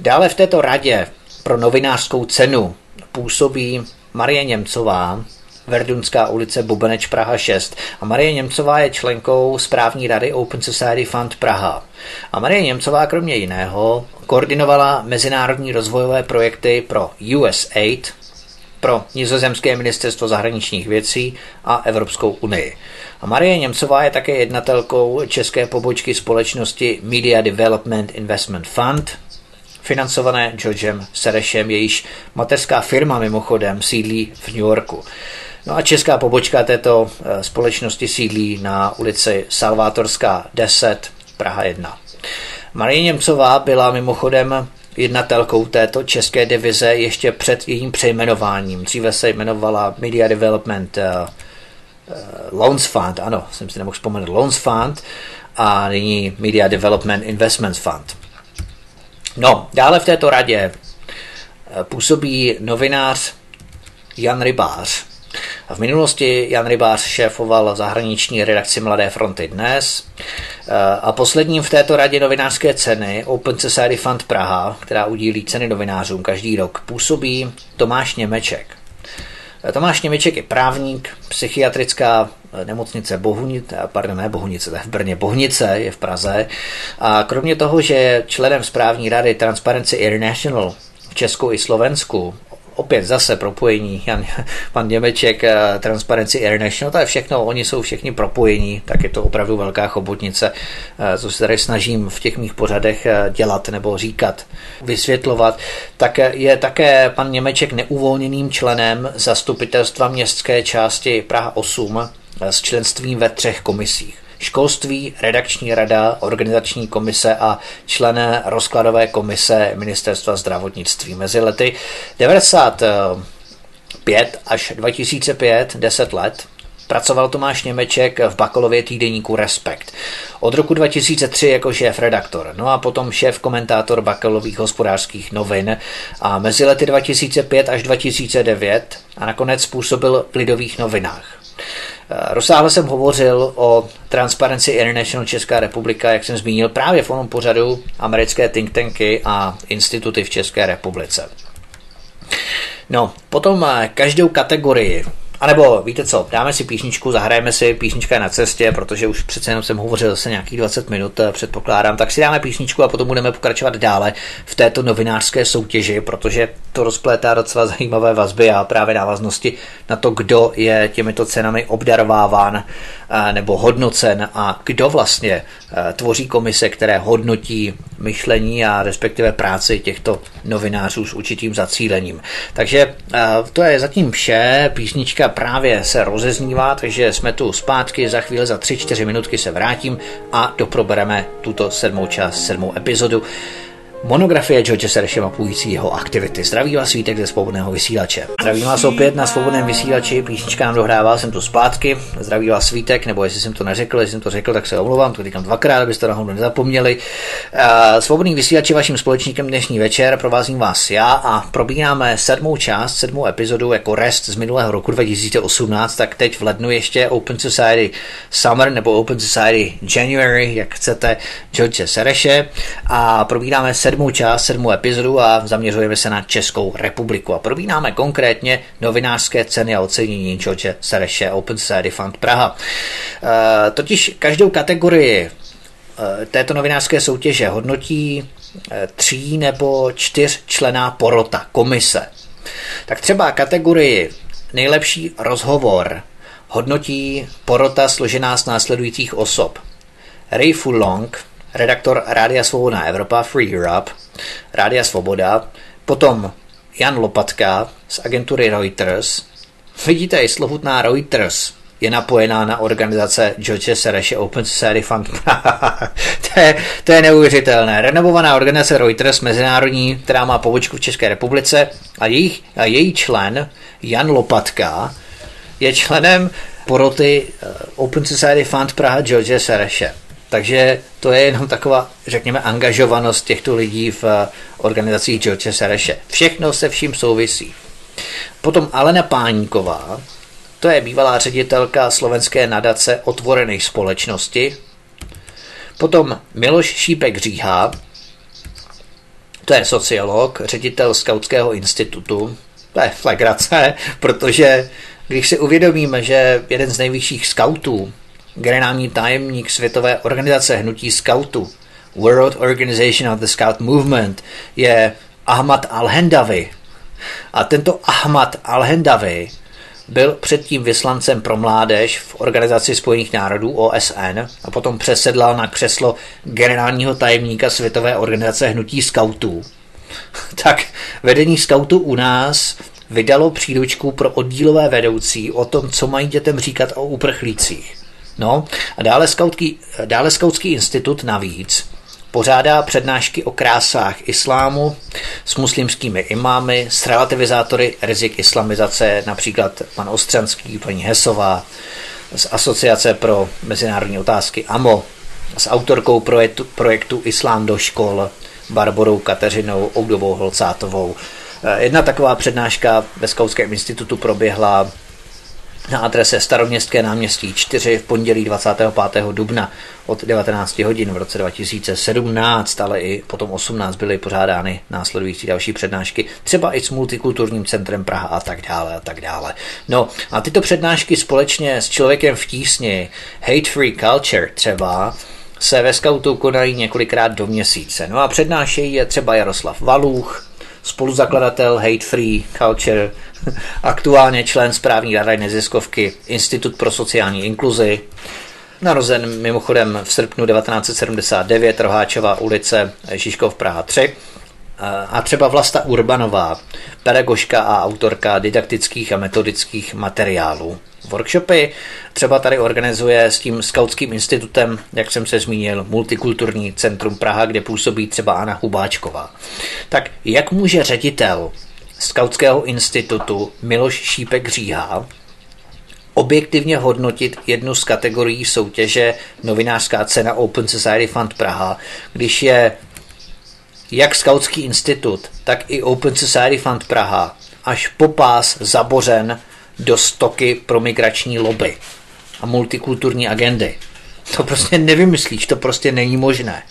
dále v této radě pro novinářskou cenu působí Marie Němcová, Verdunská ulice, Bubeneč, Praha 6. A Marie Němcová je členkou správní rady Open Society Fund Praha. A Marie Němcová kromě jiného koordinovala mezinárodní rozvojové projekty pro USAID, pro nizozemské ministerstvo zahraničních věcí a Evropskou unii. A Marie Němcová je také jednatelkou české pobočky společnosti Media Development Investment Fund, financované Georgem Sorosem, jejíž mateřská firma mimochodem sídlí v New Yorku. No a česká pobočka této společnosti sídlí na ulici Salvátorská 10, Praha 1. Marie Němcová byla mimochodem jednatelkou této české divize ještě před jejím přejmenováním. Dříve se jmenovala Media Development Loans Fund, ano, jsem si nemohl vzpomenout, Loans Fund, a nyní Media Development Investment Fund. No, dále v této radě působí novinář Jan Rybář. V minulosti Jan Rybář šéfoval zahraniční redakci Mladé fronty Dnes a posledním v této radě novinářské ceny Open Society Fund Praha, která udílí ceny novinářům každý rok, působí Tomáš Němeček. Tomáš Němeček je právník, psychiatrická nemocnice Bohunice je v Praze. A kromě toho, že je členem správní rady Transparency International v Česku i Slovensku opět zase propojení, pan Němeček, Transparency International, to je všechno, oni jsou všichni propojení, tak je to opravdu velká chobotnice, co se tady snažím v těch mých pořadech dělat nebo říkat, vysvětlovat. Tak je také pan Němeček neuvolněným členem zastupitelstva městské části Praha 8 s členstvím ve 3 komisích. Školství, redakční rada, organizační komise a člen rozkladové komise Ministerstva zdravotnictví. Mezi lety 1995 až 2005, 10 let, pracoval Tomáš Němeček v Bakalově týdeníku Respekt. Od roku 2003 jako šéf-redaktor, no a potom šéf-komentátor Bakalových hospodářských novin a mezi lety 2005 až 2009 a nakonec působil v Lidových novinách. Rozsáhle jsem hovořil o Transparency International Česká republika, jak jsem zmínil, právě v onom pořadu americké think tanky a instituty v České republice. No, potom každou kategorii, anebo víte co, dáme si písničku, zahrajeme si, písnička je na cestě, protože už přece jenom jsem hovořil zase nějakých 20 minut, předpokládám, tak si dáme písničku a potom budeme pokračovat dále v této novinářské soutěži, protože to rozplétá docela zajímavé vazby a právě návaznosti na to, kdo je těmito cenami obdarováván nebo hodnocen a kdo vlastně tvoří komise, které hodnotí myšlení a respektive práci těchto novinářů s určitým zacílením. Takže to je zatím vše, písnička právě se rozeznívá, takže jsme tu zpátky, za chvíli, za 3-4 minutky se vrátím a doprobereme tuto 7. epizodu monografie George Sorose mapující jeho aktivity. Zdraví vás Vítek ze Svobodného vysílače. Zdravím vás opět na Svobodném vysílači, písnička nám dohrává, jsem tu zpátky. Zdraví vás Vítek, nebo jestli jsem to neřekl, tak se omlouvám, to říkám dvakrát, abyste náhodou nezapomněli. Svobodný vysílač je vaším společníkem dnešní večer, provázím vás já a probíráme 7. epizodu jako rest z minulého roku 2018, tak teď v lednu ještě Open Society Summer nebo Open Society January, jak chcete, George Sorose a probíráme 7. epizodu a zaměřujeme se na Českou republiku a probíráme konkrétně novinářské ceny a ocenění George Sorose Open Society Fund Praha. Totiž každou kategorii této novinářské soutěže hodnotí 3 nebo 4členná porota, komise. Tak třeba kategorii nejlepší rozhovor hodnotí porota složená z následujících osob. Ray Fulong, redaktor Rádia Svoboda Evropa, Free Europe, Rádia Svoboda, potom Jan Lopatka z agentury Reuters. Vidíte, i slovutná Reuters je napojená na organizace George Sorose Open Society Fund. To je neuvěřitelné. Renomovaná organizace Reuters mezinárodní, která má pobočku v České republice a její člen Jan Lopatka je členem poroty Open Society Fund Praha George Sorose. Takže to je jenom taková, řekněme, angažovanost těchto lidí v organizacích George Sorose. Všechno se vším souvisí. Potom Alena Páníková, to je bývalá ředitelka slovenské nadace Otevřené společnosti. Potom Miloš Šípek-Říha, to je sociolog, ředitel Skautského institutu. To je flagrace, protože když si uvědomíme, že jeden z nejvyšších skautů, generální tajemník světové organizace hnutí skautů, World Organization of the Scout Movement, je Ahmad Al-Hendavi. A tento Ahmad Al-Hendavi byl předtím vyslancem pro mládež v Organizaci spojených národů OSN a potom přesedlal na křeslo generálního tajemníka světové organizace hnutí skautů. Tak vedení skautů u nás vydalo příručku pro oddílové vedoucí o tom, co mají dětem říkat o uprchlících. No a dále Skautský institut navíc pořádá přednášky o krásách islámu s muslimskými imámy, s relativizátory rizik islamizace, například pan Ostřanský, paní Hesová, z Asociace pro mezinárodní otázky AMO, s autorkou projektu Islám do škol, Barborou Kateřinou Oudovou Holcátovou. Jedna taková přednáška ve Skautském institutu proběhla na adrese Staroměstské náměstí 4 v pondělí 25. dubna od 19 hodin v roce 2017, ale i potom 18 byly pořádány následující další přednášky, třeba i s multikulturním centrem Praha a tak dále a tak dále. No a tyto přednášky společně s Člověkem v tísni, Hate Free Culture třeba, se ve skautu konají několikrát do měsíce. No a přednášejí je třeba Jaroslav Valuch, spoluzakladatel Hate Free Culture, aktuálně člen správní rady neziskovky Institut pro sociální inkluzi, narozen mimochodem v srpnu 1979, Roháčová ulice, Žižkov, Praha 3, a třeba Vlasta Urbanová, pedagožka a autorka didaktických a metodických materiálů. Workshopy třeba tady organizuje s tím Skautským institutem, jak jsem se zmínil, Multikulturní centrum Praha, kde působí třeba Anna Hubáčková. Tak jak může ředitel Skautského institutu Miloš Šípek-Říha objektivně hodnotit jednu z kategorií soutěže novinářská cena Open Society Fund Praha, když je jak Skautský institut, tak i Open Society Fund Praha až po pás zabořen do stoky pro migrační lobby a multikulturní agendy. To prostě nevymyslíš, to prostě není možné.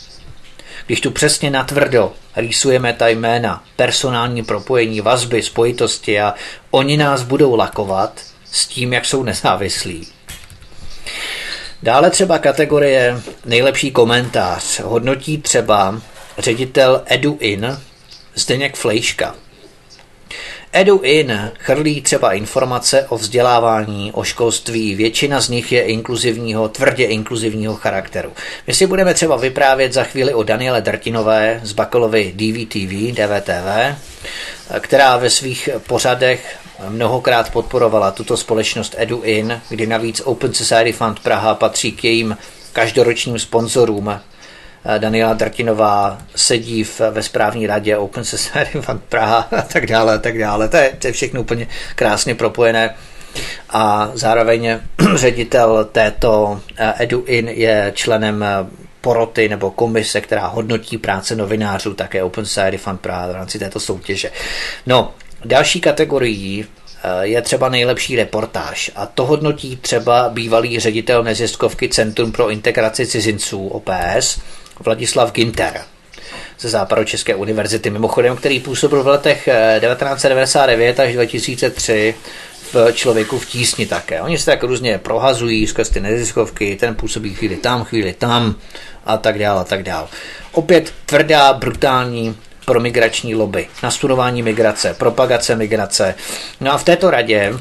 Když tu přesně natvrdo rýsujeme ta jména, personální propojení, vazby, spojitosti a oni nás budou lakovat s tím, jak jsou nezávislí. Dále třeba kategorie nejlepší komentář hodnotí třeba ředitel EduIn Zdeněk Flejška. EduIn chrlí třeba informace o vzdělávání, o školství, většina z nich je inkluzivního, tvrdě inkluzivního charakteru. My si budeme třeba vyprávět za chvíli o Daniele Drtinové z Bakolovy DVTV, která ve svých pořadech mnohokrát podporovala tuto společnost EduIn, kdy navíc Open Society Fund Praha patří k jejím každoročním sponzorům. Daniela Drtinová sedí ve správní radě Open Society Fund Praha a tak dále, To je všechno úplně krásně propojené. A zároveň ředitel této EduIn je členem poroty nebo komise, která hodnotí práce novinářů, také Open Society Fund Praha v rámci této soutěže. No, další kategorií je třeba nejlepší reportáž a to hodnotí třeba bývalý ředitel neziskovky Centrum pro integraci cizinců OPS Vladislav Ginter ze Západočeské univerzity, mimochodem, který působil v letech 1999 až 2003 v Člověku v tísni také. Oni se tak různě prohazují skrz ty neziskovky, ten působí chvíli tam a tak dále a tak dále. Opět tvrdá, brutální pro migrační lobby, nastudování migrace, propagace migrace. No a v této radě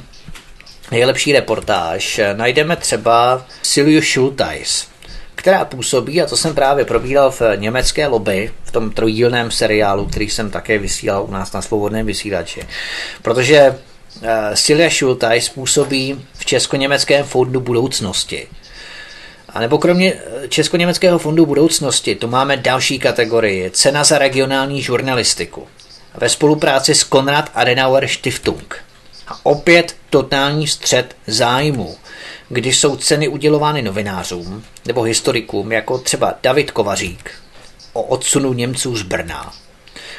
nejlepší reportáž najdeme třeba Silju Schultheis, která působí, a to jsem právě probíral v německé lobby, v tom trojdílném seriálu, který jsem také vysílal u nás na Svobodném vysílači. Protože Silja Schultheis působí v Česko-Německém fondu budoucnosti. A nebo kromě Česko-Německého fondu budoucnosti tu máme další kategorii, cena za regionální žurnalistiku ve spolupráci s Konrad Adenauer Stiftung. A opět totální střet zájmů, kdy jsou ceny udělovány novinářům nebo historikům, jako třeba David Kovařík o odsunu Němců z Brna,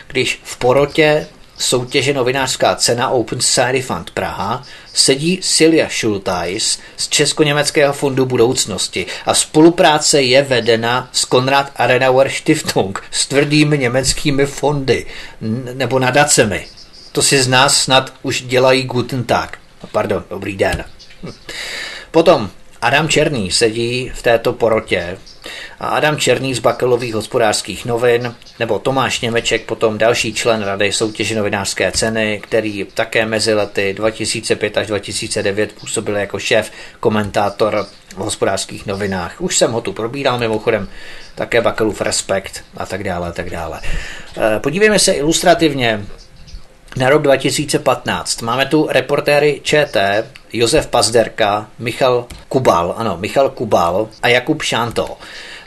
když v porotě soutěže novinářská cena Open Society Fund Praha sedí Silja Schultheis z Česko-Německého fondu budoucnosti a spolupráce je vedena s Konrad Adenauer Stiftung s tvrdými německými fondy nebo nadacemi. To si z nás snad už dělají guten Tag. Pardon, dobrý den. Potom Adam Černý sedí v této porotě a Adam Černý z Bakelových hospodářských novin nebo Tomáš Němeček, potom další člen rady soutěže novinářské ceny, který také mezi lety 2005 až 2009 působil jako šéf komentátor v hospodářských novinách. Už jsem ho tu probíral, mimochodem také Bakelův Respekt a tak dále, Podívejme se ilustrativně na rok 2015. Máme tu reportéry ČT, Josef Pazderka, Michal Kubal a Jakub Šánto.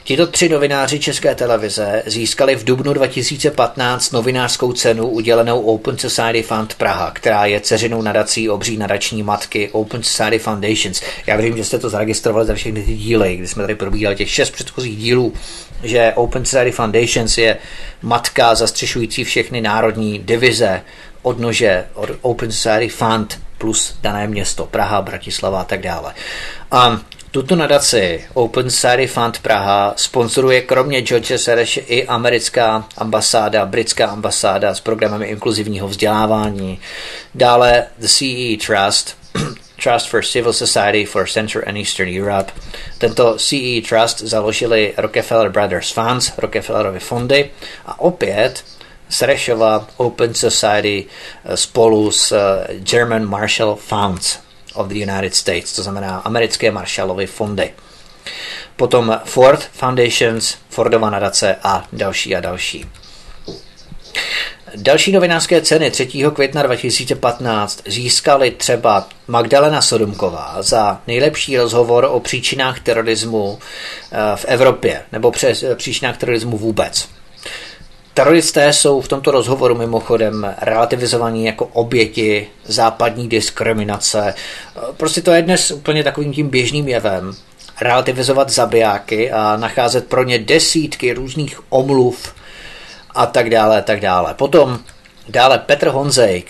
Tito tři novináři České televize získali v dubnu 2015 novinářskou cenu udělenou Open Society Fund Praha, která je dceřinou nadací obří nadační matky Open Society Foundations. Já věřím, že jste to zaregistrovali za všechny ty díly, kdy jsme tady probírali těch 6 předchozích dílů, že Open Society Foundations je matka zastřešující všechny národní divize odnože od Open Society Fund plus dané město Praha, Bratislava a tak dále. A tuto nadaci Open Society Fund Praha sponzoruje kromě George Soros i americká ambasáda, britská ambasáda s programem inkluzivního vzdělávání. Dále the CE Trust, Trust for Civil Society for Central and Eastern Europe. Tento CE Trust založili Rockefeller Brothers Funds, Rockefellerovy fondy a opět srešovat Open Society spolu s German Marshall Funds of the United States, to znamená americké Marshallovy fondy. Potom Ford Foundations, Fordova nadace a další a další. Další novinářské ceny 3. května 2015 získaly třeba Magdalena Sodomková za nejlepší rozhovor o příčinách terorismu v Evropě nebo příčinách terorismu vůbec. Teroristé jsou v tomto rozhovoru mimochodem relativizovaní jako oběti západní diskriminace. Prostě to je dnes úplně takovým tím běžným jevem. Relativizovat zabijáky a nacházet pro ně desítky různých omluv a tak dále, tak dále. Potom dále Petr Honzejk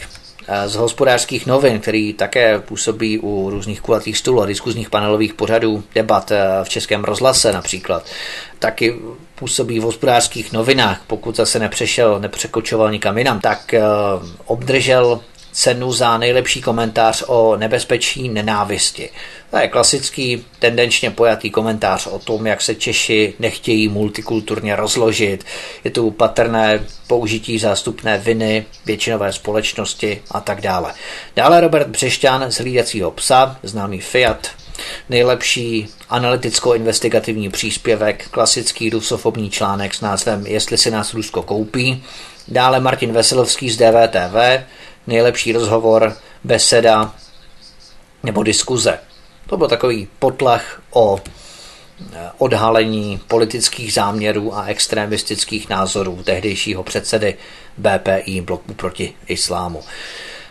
z Hospodářských novin, který také působí u různých kulatých stůl a diskuzních panelových pořadů, debat v Českém rozhlase například. Taky působí v Hospodářských novinách, pokud zase nepřekočoval nikam jinam, tak obdržel cenu za nejlepší komentář o nebezpečí nenávisti. To je klasický, tendenčně pojatý komentář o tom, jak se Češi nechtějí multikulturně rozložit. Je tu patrné použití zástupné viny většinové společnosti a tak dále. Dále Robert Břešťan z Hlídacího psa, známý Fiat, nejlepší analyticko-investigativní příspěvek, klasický rusofobní článek s názvem Jestli si nás Rusko koupí. Dále Martin Veselovský z DVTV, nejlepší rozhovor, beseda nebo diskuze. To byl takový potlach o odhalení politických záměrů a extremistických názorů tehdejšího předsedy BPI, bloku proti islámu.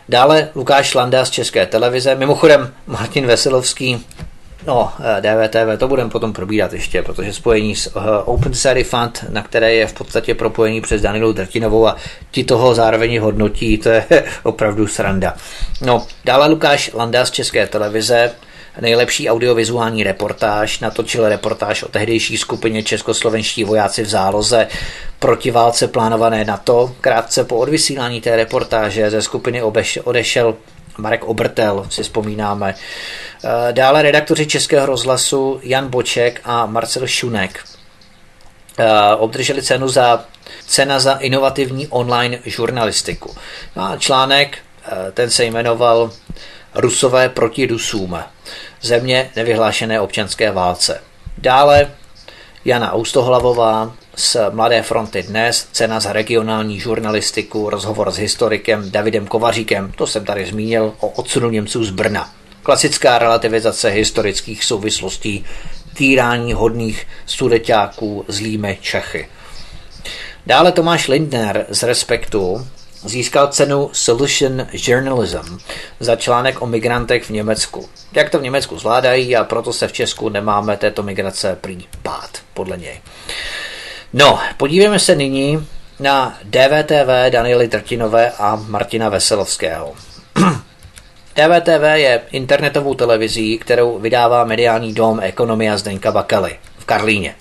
Dále Lukáš Landa z České televize, mimochodem Martin Veselovský, no, DVTV, to budeme potom probírat ještě, protože spojení s Open Society Fund, na které je v podstatě propojení přes Danielu Drtinovou a ti toho zároveň hodnotí, to je opravdu sranda. No, dále Lukáš Landa z České televize, nejlepší audiovizuální reportáž, natočil reportáž o tehdejší skupině českoslovenští vojáci v záloze proti válce plánované NATO. Krátce po odvysílání té reportáže ze skupiny odešel Marek Obrtel, si vzpomínáme. Dále redaktoři Českého rozhlasu Jan Boček a Marcel Šunek obdrželi cenu za inovativní online žurnalistiku. A článek, ten se jmenoval Rusové proti Rusům. Země nevyhlášené občanské válce. Dále Jana Oustohlavová z Mladé fronty Dnes, cena za regionální žurnalistiku, rozhovor s historikem Davidem Kovaříkem, to jsem tady zmínil, o odsunu Němců z Brna. Klasická relativizace historických souvislostí, týrání hodných sudeťáků zlými Čechy. Dále Tomáš Lindner z Respektu získal cenu Solution Journalism za článek o migrantech v Německu. Jak to v Německu zvládají a proto se v Česku nemáme této migrace prý bát, podle něj. No, podívejme se nyní na DVTV Daniely Drtinové a Martina Veselovského. DVTV je internetovou televizí, kterou vydává mediální dom Ekonomia Zdeňka Bakaly v Karlíně.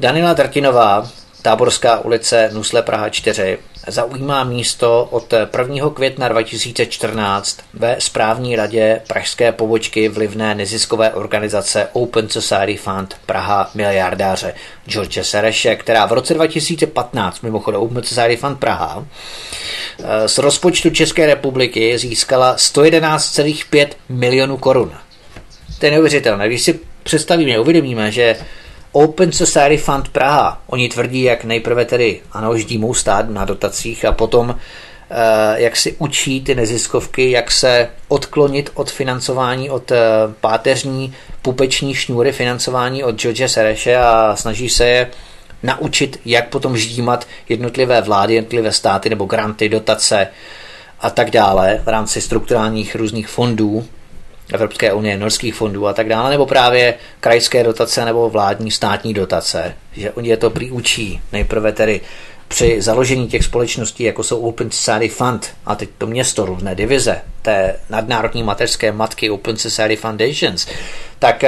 Daniela Drtinová, Táborská ulice, Nusle Praha 4, zaujímá místo od 1. května 2014 ve správní radě pražské pobočky vlivné neziskové organizace Open Society Fund Praha miliardáře George Soreše, která v roce 2015, mimochodem Open Society Fund Praha, z rozpočtu České republiky získala 111,5 milionů korun. To je neuvěřitelné. Když si představíme, uvědomíme, že Open Society Fund Praha, oni tvrdí, jak nejprve tedy, ano, ždímou stát na dotacích a potom, jak si učí ty neziskovky, jak se odklonit od financování, od páteřní pupeční šňůry financování od George Soreše a snaží se je naučit, jak potom ždímat jednotlivé vlády, jednotlivé státy nebo granty, dotace a tak dále v rámci strukturálních různých fondů Evropské unie, norských fondů a tak dále, nebo právě krajské dotace nebo vládní státní dotace, že oni je to přiučí nejprve tedy při založení těch společností, jako jsou Open Society Fund a teď to město, různé divize té nadnárodní mateřské matky Open Society Foundations, tak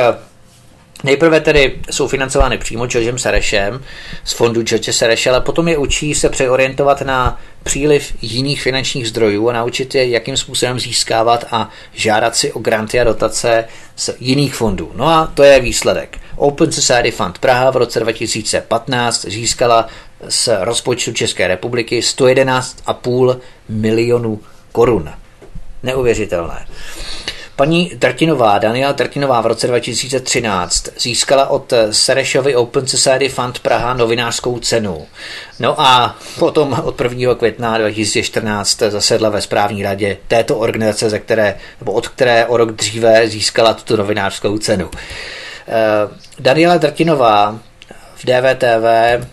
nejprve tedy jsou financovány přímo Georgem Sorosem z fondu George Sorose, ale potom je učí se přeorientovat na příliv jiných finančních zdrojů a naučit je, jakým způsobem získávat a žádat si o granty a dotace z jiných fondů. No a to je výsledek. Open Society Fund Praha v roce 2015 získala z rozpočtu České republiky 111,5 milionů korun. Neuvěřitelné. Paní Trtinová, Daniela Trtinová v roce 2013 získala od Sorosovy Open Society Fund Praha novinářskou cenu. No a potom od 1. května 2014 zasedla ve správní radě této organizace, od které o rok dříve získala tuto novinářskou cenu. Daniela Trtinová v DVTV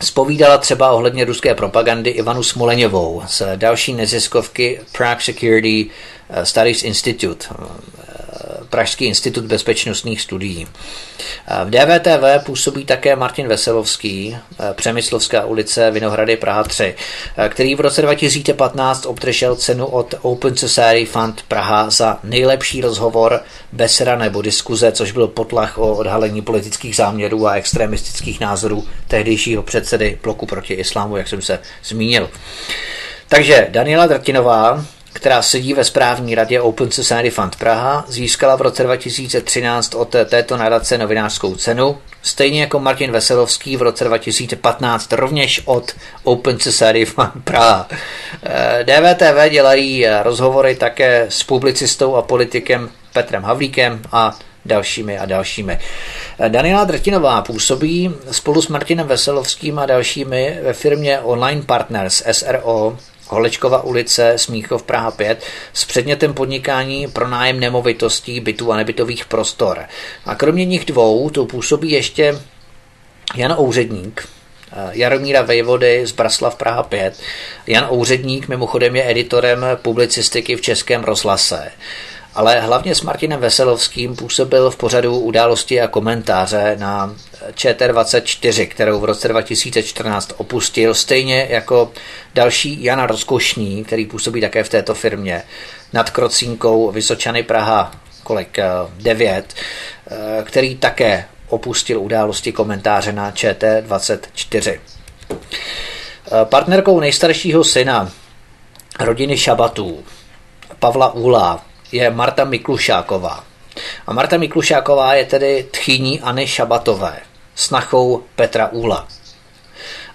zpovídala třeba ohledně ruské propagandy Ivanu Smoleňovou z další neziskovky Prague Security Studies Institute, Pražský institut bezpečnostních studií. V DVTV působí také Martin Veselovský, Přemyslovská ulice, Vinohrady, Praha 3, který v roce 2015 obdržel cenu od Open Society Fund Praha za nejlepší rozhovor, beseda nebo diskuze, což byl potlach o odhalení politických záměrů a extremistických názorů tehdejšího předsedy bloku proti islámu, jak jsem se zmínil. Takže Daniela Trtinová, která sedí ve správní radě Open Society Fund Praha, získala v roce 2013 od této nadace novinářskou cenu, stejně jako Martin Veselovský v roce 2015 rovněž od Open Society Fund Praha. DVTV dělají rozhovory také s publicistou a politikem Petrem Havlíkem a dalšími a dalšími. Daniela Trtinová působí spolu s Martinem Veselovským a dalšími ve firmě Online Partners SRO Holečkova ulice, Smíchov, Praha 5 s předmětem podnikání pronájem nemovitostí, bytů a nebytových prostor. A kromě nich dvou tu působí ještě Jan Ouředník, Jaromíra Vejvody z Braslav, Praha 5. Jan Ouředník mimochodem je editorem publicistiky v Českém rozhlase, ale hlavně s Martinem Veselovským působil v pořadu Události a komentáře na ČT24, kterou v roce 2014 opustil, stejně jako další Jana Rozkošní, který působí také v této firmě, nad Krocínkou Vysočany Praha 9, který také opustil Události komentáře na ČT24. Partnerkou nejstaršího syna rodiny Šabatů, Pavla Úla, je Marta Miklušáková. A Marta Miklušáková je tedy tchýní Anny Šabatové, snachou Petra Úla.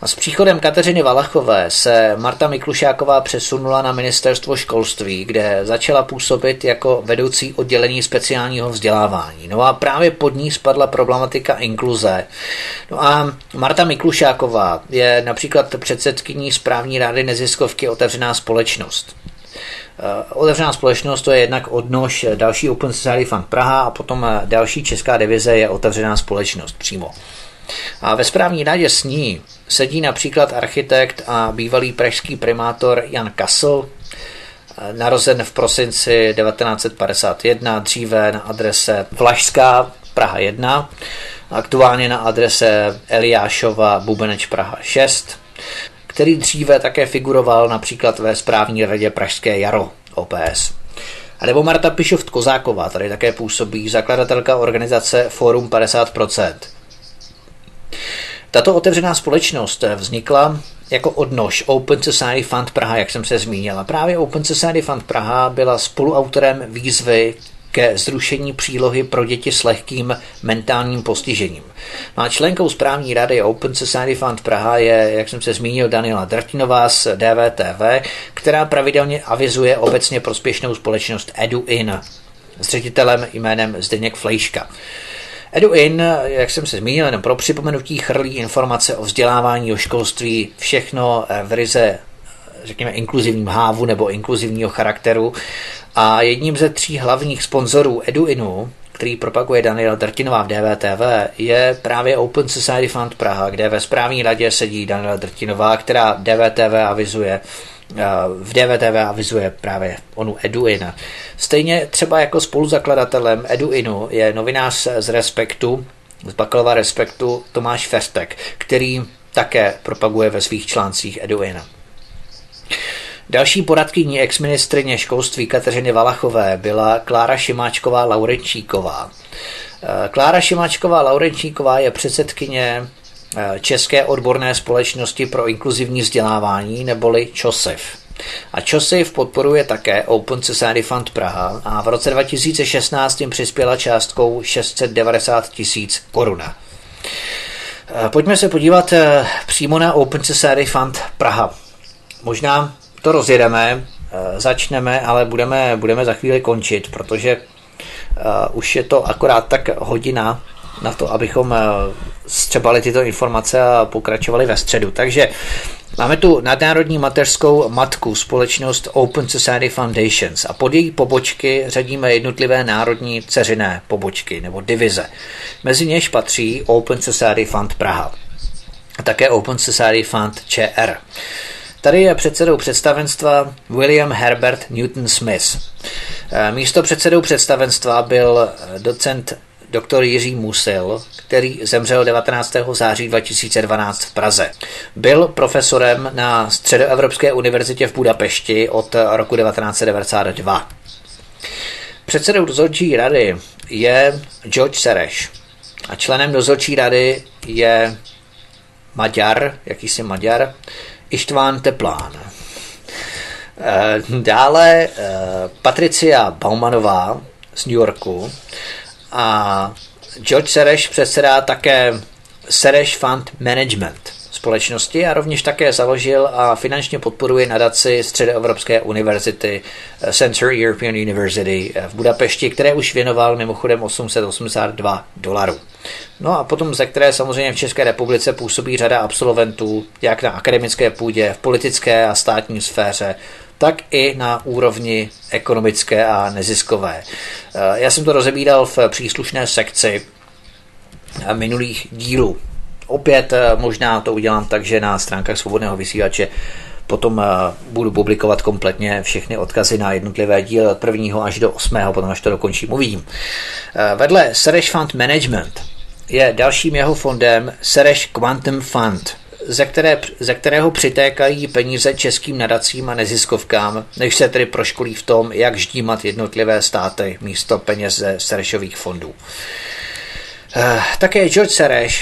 A s příchodem Kateřiny Valachové se Marta Miklušáková přesunula na ministerstvo školství, kde začala působit jako vedoucí oddělení speciálního vzdělávání. No a právě pod ní spadla problematika inkluze. No a Marta Miklušáková je například předsedkyní správní rady neziskovky Otevřená společnost. Otevřená společnost to je jednak odnož další Open Society Fund Praha a potom další česká divize je Otevřená společnost přímo. A ve správní radě s ní sedí například architekt a bývalý pražský primátor Jan Kasl, narozen v prosinci 1951, dříve na adrese Vlašská Praha 1, aktuálně na adrese Eliášova Bubeneč Praha 6, který dříve také figuroval například ve správní radě Pražské jaro OPS. A nebo Marta Pišoft-Kozáková, tady také působí, zakladatelka organizace Fórum 50%. Tato Otevřená společnost vznikla jako odnož Open Society Fund Praha, jak jsem se zmínila. Právě Open Society Fund Praha byla spoluautorem výzvy ke zrušení přílohy pro děti s lehkým mentálním postižením. A členkou správní rady Open Society Fund Praha je, jak jsem se zmínil, Daniela Drtinová z DVTV, která pravidelně avizuje obecně prospěšnou společnost EduIn s ředitelem jménem Zdeněk Flejška. EduIn, jak jsem se zmínil, jenom pro připomenutí, chrlí informace o vzdělávání, o školství, všechno v ryze, řekněme, inkluzivním hávu nebo inkluzivního charakteru. A jedním ze tří hlavních sponzorů EduInu, který propaguje Daniela Drtinová v DVTV, je právě Open Society Fund Praha, kde ve správní radě sedí Daniela Drtinová, která v DVTV avizuje právě onu EduIn. Stejně třeba jako spoluzakladatelem EduInu je novinář z Respektu, z Bakalova Respektu, Tomáš Festek, který také propaguje ve svých článcích EduIn. Další poradkyní exministryně školství Kateřiny Valachové byla Klára Šimáčková Laurenčíková. Klára Šimáčková Laurenčíková je předsedkyně České odborné společnosti pro inkluzivní vzdělávání neboli ČOSIF. A ČOSIF podporuje také Open Society Fund Praha a v roce 2016 jim přispěla částkou 690 000 korun. Pojďme se podívat přímo na Open Society Fund Praha. Možná to rozjedeme, začneme, ale budeme za chvíli končit, protože už je to akorát tak hodina na to, abychom střebali tyto informace a pokračovali ve středu. Takže máme tu nadnárodní mateřskou matku společnost Open Society Foundations a pod její pobočky řadíme jednotlivé národní dceřiné pobočky nebo divize. Mezi něž patří Open Society Fund Praha a také Open Society Fund ČR. Tady je předsedou představenstva William Herbert Newton-Smith. Místo předsedou představenstva byl docent doktor Jiří Musil, který zemřel 19. září 2012 v Praze. Byl profesorem na Středoevropské univerzitě v Budapešti od roku 1992. Předsedou dozorčí rady je George Soros a členem dozorčí rady je jakýsi Maďar, István Teplán. Dále Patricia Baumanová z New Yorku a George Soros předsedá také Soros Fund Management společnosti a rovněž také založil a finančně podporuje nadaci Středoevropské univerzity Central European University v Budapešti, které už věnoval mimochodem $882. No a potom ze které samozřejmě v České republice působí řada absolventů jak na akademické půdě, v politické a státní sféře, tak i na úrovni ekonomické a neziskové. Já jsem to rozebíral v příslušné sekci minulých dílů. Opět možná to udělám tak, že na stránkách Svobodného vysílače potom budu publikovat kompletně všechny odkazy na jednotlivé díly od 1. až do 8., potom až to dokončím, uvidím. Vedle Soros Fund Management je dalším jeho fondem Soros Quantum Fund, ze kterého přitékají peníze českým nadacím a neziskovkám, než se tedy proškolí v tom, jak ždímat jednotlivé státy místo peněz ze Sorosových fondů. Také George Soros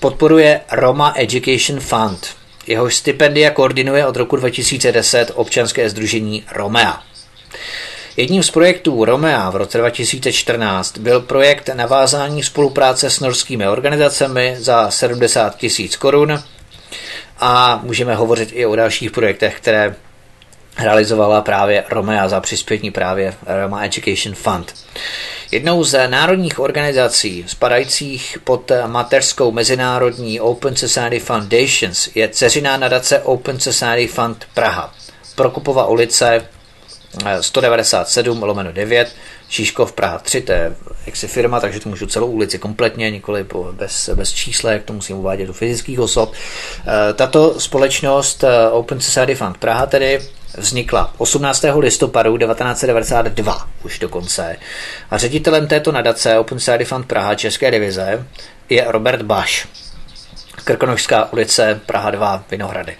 podporuje Roma Education Fund. Jeho stipendia koordinuje od roku 2010 občanské sdružení Romea. Jedním z projektů Romea v roce 2014 byl projekt navázání spolupráce s norskými organizacemi za 70 000 korun a můžeme hovořit i o dalších projektech, které realizovala právě Romea za přispění právě Roma Education Fund. Jednou z národních organizací spadajících pod mateřskou mezinárodní Open Society Foundations je dceřiná nadace Open Society Fund Praha, Prokopova ulice 197/9, Šiškov Praha 3, to je jaksi firma, takže to můžu celou ulici kompletně, nikoli bez číslek, to musím uvádět do fyzických osob. Tato společnost Open Society Fund Praha tedy vznikla 18. listopadu 1992 už dokonce a ředitelem této nadace Open Society Fund Praha České divize je Robert Baš. Krkonošská ulice, Praha 2, Vinohrady.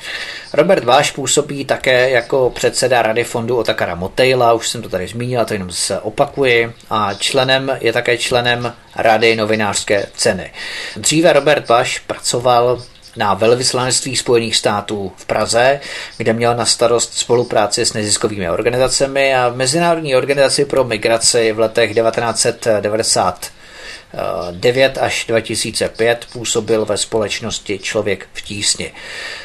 Robert Váš působí také jako předseda Rady fondu Otakara Motejla, už jsem to tady zmínil, to jenom se opakuji, a je také členem Rady novinářské ceny. Dříve Robert Váš pracoval na velvyslanectví Spojených států v Praze, kde měl na starost spolupráci s neziskovými organizacemi a v Mezinárodní organizaci pro migraci v letech 1999 až 2005 působil ve společnosti Člověk v tísni.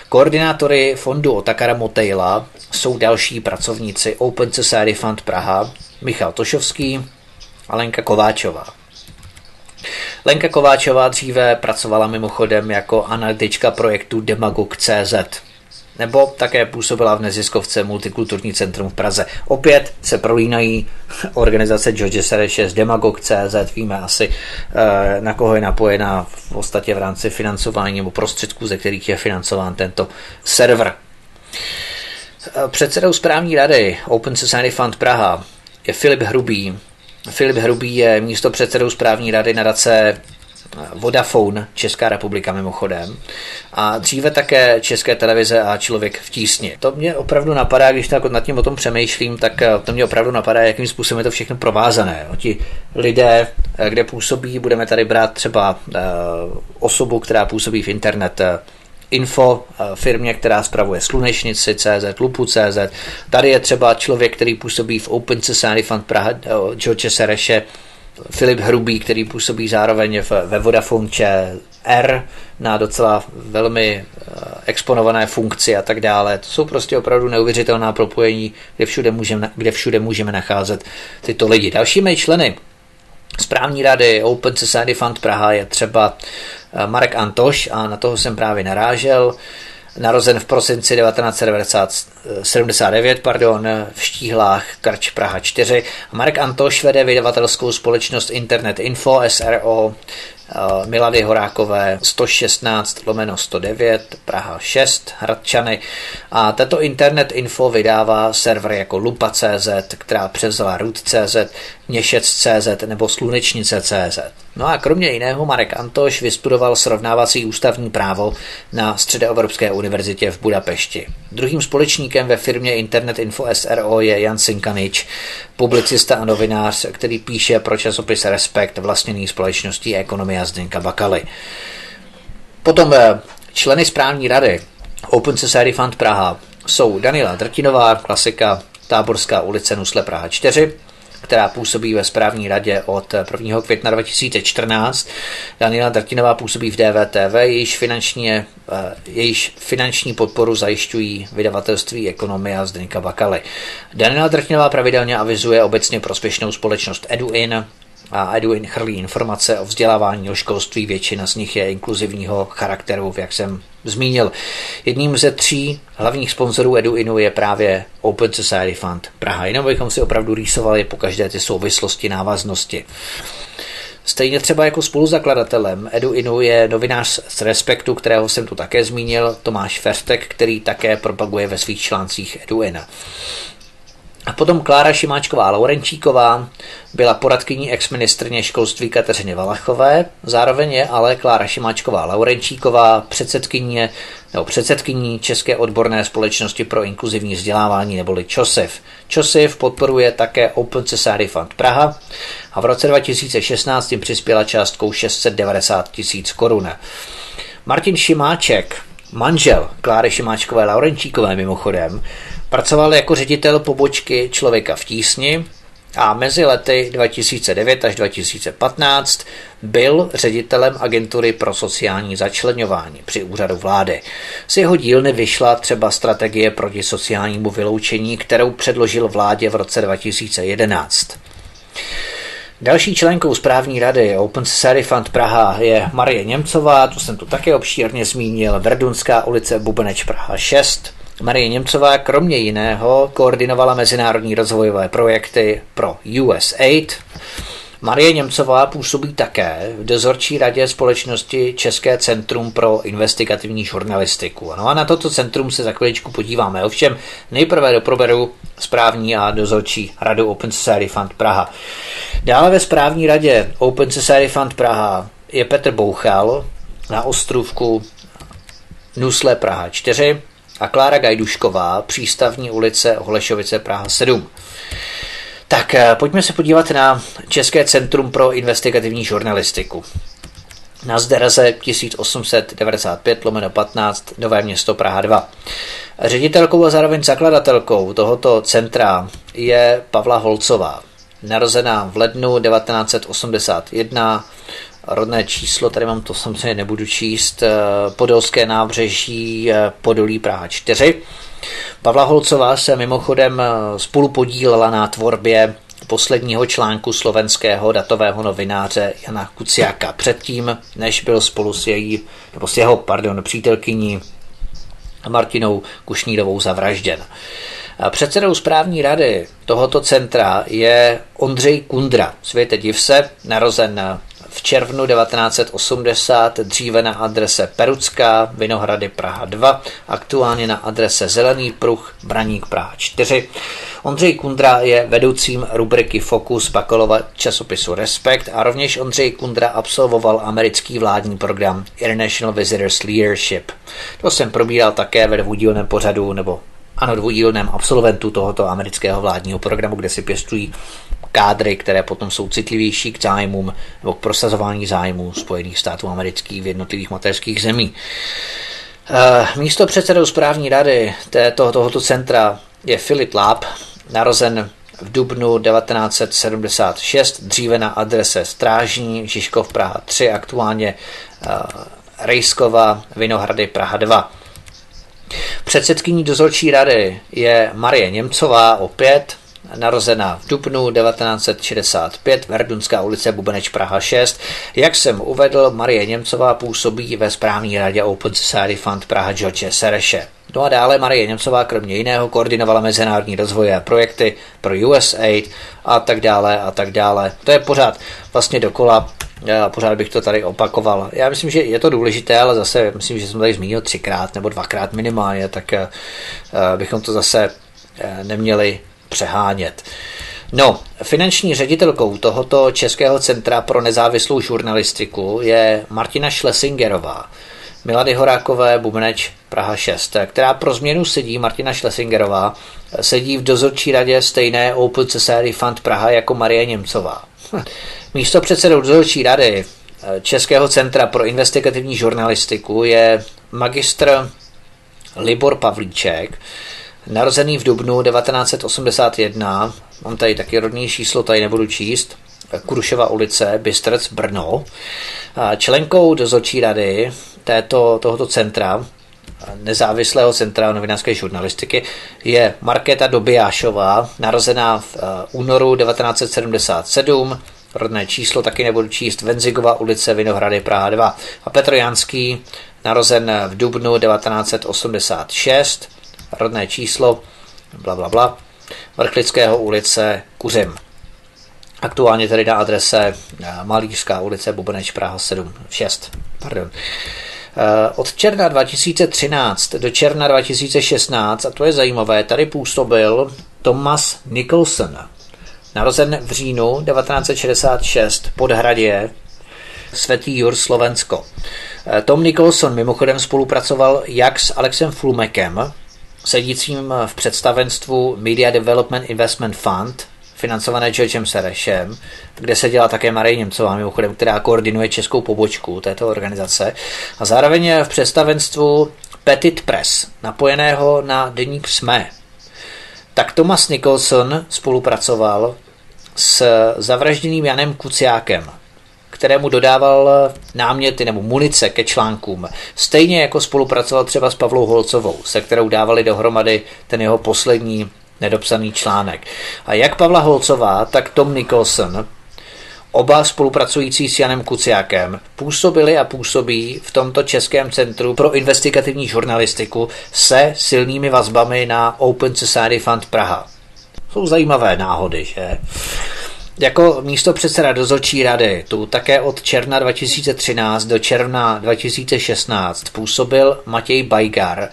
Koordinátory fondu Otakara Motejla jsou další pracovníci Open Society Fund Praha, Michal Tošovský a Lenka Kováčová. Lenka Kováčová dříve pracovala mimochodem jako analytička projektu Demagog.cz nebo také působila v neziskovce Multikulturní centrum v Praze. Opět se prolínají organizace George Sorose z Demagog.cz, víme asi, na koho je napojena v podstatě v rámci financování nebo prostředků, ze kterých je financován tento server. Předsedou správní rady Open Society Fund Praha je Filip Hrubý. Filip Hrubý je místopředsedou správní rady nadace Vodafone Česká republika mimochodem a dříve také České televize a Člověk v tísni. To mě opravdu napadá, když nad tím o tom přemýšlím, tak to mě opravdu napadá, jakým způsobem je to všechno provázané. Ti lidé, kde působí, budeme tady brát třeba osobu, která působí v internet info, firmě, která spravuje Slunečnici.cz, Lupu.cz. Tady je třeba člověk, který působí v Open Society Fund Praha, George Sorose, Filip Hrubý, který působí zároveň ve Vodafone ČR na docela velmi exponované funkci a tak dále. To jsou prostě opravdu neuvěřitelná propojení, kde všude můžeme nacházet tyto lidi. Dalšími členy správní rady Open Society Fund Praha je třeba Marek Antoš, a na toho jsem právě narážel, narozen v prosinci 1979, v Štíhlách, Krč, Praha 4. Marek Antoš vede vydavatelskou společnost Internet Info SRO Milady Horákové 116/109, Praha 6, Hradčany. A tato Internet Info vydává servery jako Lupa.cz, která převzala Root.cz, Měšec.cz nebo Slunečnice.cz. No a kromě jiného Marek Antoš vystudoval srovnávací ústavní právo na Středoevropské univerzitě v Budapešti. Druhým společníkem ve firmě Internet Info SRO je Jan Sinkanič, publicista a novinář, který píše pro časopis Respekt vlastněný společností Ekonomia Zdeňka Bakaly. Potom členy správní rady Open Society Fund Praha jsou Daniela Drtinová, klasika, Táborská ulice, Nusle, Praha 4, která působí ve správní radě od 1. května 2014. Daniela Drtinová působí v DVTV, jejíž finanční podporu zajišťují vydavatelství Ekonomia Zdeňka Bakaly. Daniela Drtinová pravidelně avizuje obecně prospěšnou společnost EduIn a EduIn chrlí informace o vzdělávání, o školství, většina z nich je inkluzivního charakteru, jak jsem zmínil. Jedním ze tří hlavních sponzorů EduInu je právě Open Society Fund Praha. Jenom bychom si opravdu rýsovali po každé ty souvislosti, návaznosti. Stejně třeba jako spoluzakladatelem EduInu je novinář z Respektu, kterého jsem tu také zmínil, Tomáš Fertek, který také propaguje ve svých článcích EduIn. A potom Klára Šimáčková Laurenčíková byla poradkyní exministryně školství Kateřiny Valachové, zároveň je ale Klára Šimáčková Laurenčíková předsedkyní České odborné společnosti pro inkluzivní vzdělávání neboli ČOSIF. ČOSIF podporuje také Open Society Fund Praha a v roce 2016 jim přispěla částkou 690 000 korun. Martin Šimáček, manžel Kláry Šimáčkové Laurenčíkové mimochodem, pracoval jako ředitel pobočky Člověka v tísni a mezi lety 2009 až 2015 byl ředitelem agentury pro sociální začleňování při úřadu vlády. Z jeho dílny vyšla třeba strategie proti sociálnímu vyloučení, kterou předložil vládě v roce 2011. Další členkou správní rady Open Society Fund Praha je Marie Němcová, tu jsem tu také obšírně zmínil, Verdunská ulice, Bubeneč, Praha 6. Marie Němcová kromě jiného koordinovala mezinárodní rozvojové projekty pro USAID. Marie Němcová působí také v dozorčí radě společnosti České centrum pro investigativní žurnalistiku. No a na toto centrum se za chviličku podíváme. Ovšem nejprve doproberu správní a dozorčí radu Open Society Fund Praha. Dále ve správní radě Open Society Fund Praha je Petr Bouchal na Ostrůvku Nusle, Praha 4 a Klára Gajdušková, Přístavní ulice, Holešovice, Praha 7. Tak pojďme se podívat na České centrum pro investigativní žurnalistiku. Na Zderze 1895/15, Nové Město, Praha 2. Ředitelkou a zároveň zakladatelkou tohoto centra je Pavla Holcová, narozená v lednu 1981, rodné číslo, tady mám to samozřejmě nebudu číst, Podolské nábřeží, Podolí, Praha 4. Pavla Holcová se mimochodem spolupodílela na tvorbě posledního článku slovenského datového novináře Jana Kuciaka předtím, než byl spolu s jeho přítelkyní Martinou Kušnírovou zavražděn. Předsedou správní rady tohoto centra je Ondřej Kundra, světe div se, narozen v červnu 1980, dříve na adrese Perucká, Vinohrady, Praha 2, aktuálně na adrese Zelený pruh, Braník, Praha 4. Ondřej Kundra je vedoucím rubriky Focus Bakalova časopisu Respekt a rovněž Ondřej Kundra absolvoval americký vládní program International Visitors Leadership. To jsem probíral také ve dvoudílném pořadu, dvoudílném absolventu tohoto amerického vládního programu, kde si pěstují kádry, které potom jsou citlivější k zájmům nebo k prosazování zájmů Spojených států amerických v jednotlivých mateřských zemí. Místo předsedou správní rady tohoto centra je Filip Láb, narozen v dubnu 1976, dříve na adrese Strážní, Žižkov Praha 3, aktuálně Rejskova, Vinohrady Praha 2. Předsedkyní dozorčí rady je Marie Němcová, opět narozená v dubnu 1965, Verdunská ulice, Bubeneč, Praha 6. Jak jsem uvedl, Marie Němcová působí ve správní radě Open Society Fund Praha George Soreše. No a dále Marie Němcová kromě jiného koordinovala mezinárodní rozvoje a projekty pro USAID a tak dále a tak dále. To je pořád vlastně dokola, pořád bych to tady opakoval. Já myslím, že je to důležité, ale zase myslím, že jsem tady zmínil 3krát nebo 2krát minimálně, tak bychom to zase neměli přehánět. No, finanční ředitelkou tohoto Českého centra pro nezávislou žurnalistiku je Martina Schlesingerová, Milady Horákové, Bubeneč, Praha 6, která pro změnu sedí, Martina Schlesingerová, sedí v dozorčí radě stejné Open Society Fund Praha jako Marie Němcová. Místo předsedou dozorčí rady Českého centra pro investigativní žurnalistiku je magistr Libor Pavlíček, narozený v dubnu 1981, mám tady taky rodné číslo, tady nebudu číst, Krušova ulice, Bystrc, Brno. Členkou dozorčí rady tohoto centra, nezávislého centra novinářské žurnalistiky, je Markéta Dobijášová, narozená v únoru 1977, rodné číslo taky nebudu číst, Venzigova ulice, Vinohrady, Praha 2. A Petr Janský, narozen v dubnu 1986, rodné číslo, blablabla, Vrchlického ulice, Kuřim. Aktuálně tedy na adrese Malířská ulice, Bubeneč, Praha 6. Od června 2013 do června 2016, a to je zajímavé, tady působil Thomas Nicholson, narozen v říjnu 1966 pod Hradě, Svatý Jur, Slovensko. Tom Nicholson mimochodem spolupracoval jak s Alexem Flumekem, sedícím v představenstvu Media Development Investment Fund, financované Georgem Sorosem, kde se dělá také Marie Němcová, mimochodem, která koordinuje českou pobočku této organizace, a zároveň v představenstvu Petit Press, napojeného na deník SME. Tak Thomas Nicholson spolupracoval s zavražděným Janem Kuciákem, kterému dodával náměty nebo munice ke článkům. Stejně jako spolupracoval třeba s Pavlou Holcovou, se kterou dávali dohromady ten jeho poslední nedopsaný článek. A jak Pavla Holcová, tak Tom Nicholson, oba spolupracující s Janem Kuciákem, působili a působí v tomto Českém centru pro investigativní žurnalistiku se silnými vazbami na Open Society Fund Praha. Jsou zajímavé náhody, že? Jako místopředseda dozorčí rady tu také od června 2013 do června 2016 působil Matěj Bajgar,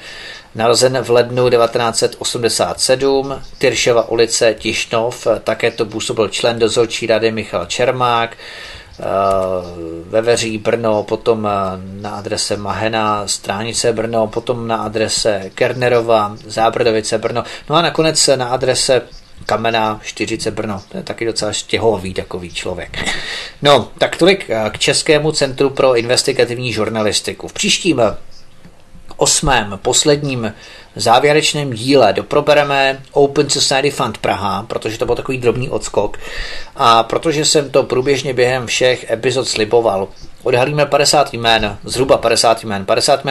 narozen v lednu 1987, Tyršova ulice, Tišnov, také to působil člen dozorčí rady Michal Čermák, Veveří, Brno, potom na adrese Mahena, Stránice, Brno, potom na adrese Kernerova, Zábrdovice, Brno, no a nakonec na adrese Kamená, 40, Brno. To je taky docela štěhový takový člověk. No, tak tolik k Českému centru pro investigativní žurnalistiku. V příštím 8. posledním závěrečném díle doprobereme Open Society Fund Praha, protože to byl takový drobný odskok a protože jsem to průběžně během všech epizod sliboval. Odhalíme 50 jmén, zhruba 50 jmén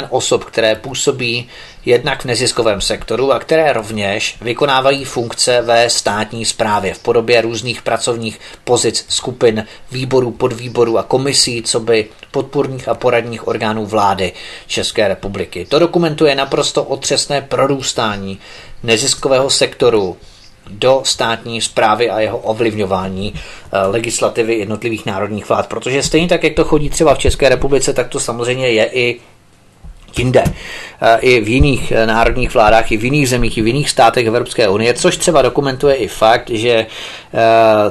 osob, které působí jednak v neziskovém sektoru a které rovněž vykonávají funkce ve státní správě v podobě různých pracovních pozic, skupin, výborů, podvýborů a komisí, coby podpůrných a poradních orgánů vlády České republiky. To dokumentuje naprosto otřesné prorůstání neziskového sektoru do státní správy a jeho ovlivňování legislativy jednotlivých národních vlád, protože stejně tak, jak to chodí třeba v České republice, tak to samozřejmě je i jinde, i v jiných národních vládách, i v jiných zemích, i v jiných státech Evropské unie, což třeba dokumentuje i fakt, že,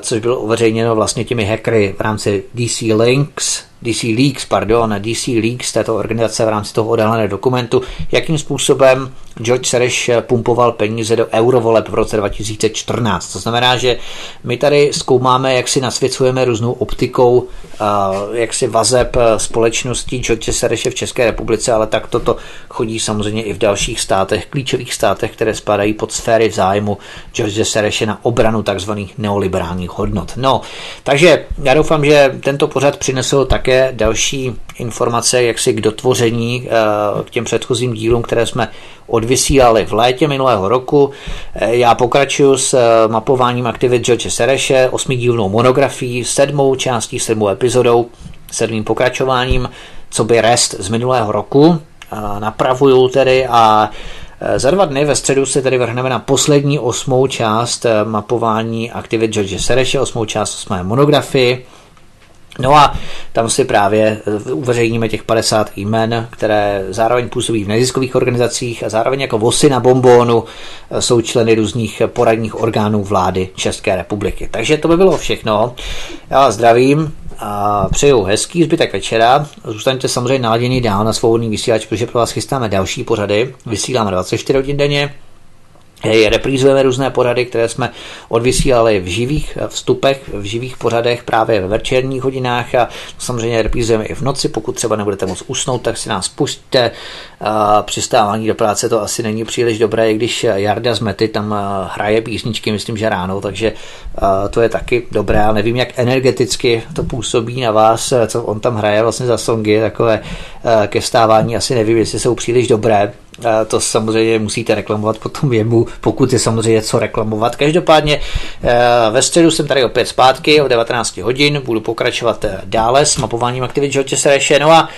což bylo uveřejněno vlastně těmi hackery v rámci DC Links, DC Leaks, pardon, DC Leaks, této organizace v rámci toho odhaleného dokumentu, jakým způsobem George Soros pumpoval peníze do eurovoleb v roce 2014. To znamená, že my tady zkoumáme, jak si nasvěcujeme různou optikou, jak si vazeb společností George Sorose v České republice, ale tak toto chodí samozřejmě i v dalších státech, klíčových státech, které spadají pod sféry zájmu George Sorose na obranu tzv. Neoliberálních hodnot. No, takže já doufám, že tento pořad přinesl také další informace, jak si k dotvoření k těm předchozím dílům, které jsme odvysílali v létě minulého roku. Já pokračuju s mapováním aktivit George Sorose, 8dílnou monografií, 7. částí, 7. epizodou, 7. pokračováním, co by rest z minulého roku. Napravuju tedy a za 2 dny ve středu se tedy vrhneme na poslední 8. část mapování aktivit George Sorose, 8. část 8. monografii. No a tam si právě uveřejníme těch 50 jmen, které zároveň působí v neziskových organizacích a zároveň jako vosy na bonbónu jsou členy různých poradních orgánů vlády České republiky. Takže to by bylo všechno. Já vás zdravím a přeju hezký zbytek večera. Zůstaňte samozřejmě naladěni dál na Svobodný vysílač, protože pro vás chystáme další pořady. Vysíláme 24 hodin denně. Reprízujeme různé pořady, které jsme odvysílali v živých vstupech, v živých pořadech právě ve večerních hodinách a samozřejmě reprízujeme i v noci, pokud třeba nebudete moc usnout, tak si nás pusťte. Při stávání do práce to asi není příliš dobré, i když Jarda z Mety tam hraje písničky, myslím, že ráno, takže to je taky dobré. Já nevím, jak energeticky to působí na vás, co on tam hraje vlastně za songy, takové ke stávání asi nevím, jestli jsou příliš dobré. To samozřejmě musíte reklamovat potom jemu, pokud je samozřejmě co reklamovat. Každopádně ve středu jsem tady opět zpátky o 19 hodin, budu pokračovat dále s mapováním aktivit George Sorose, no a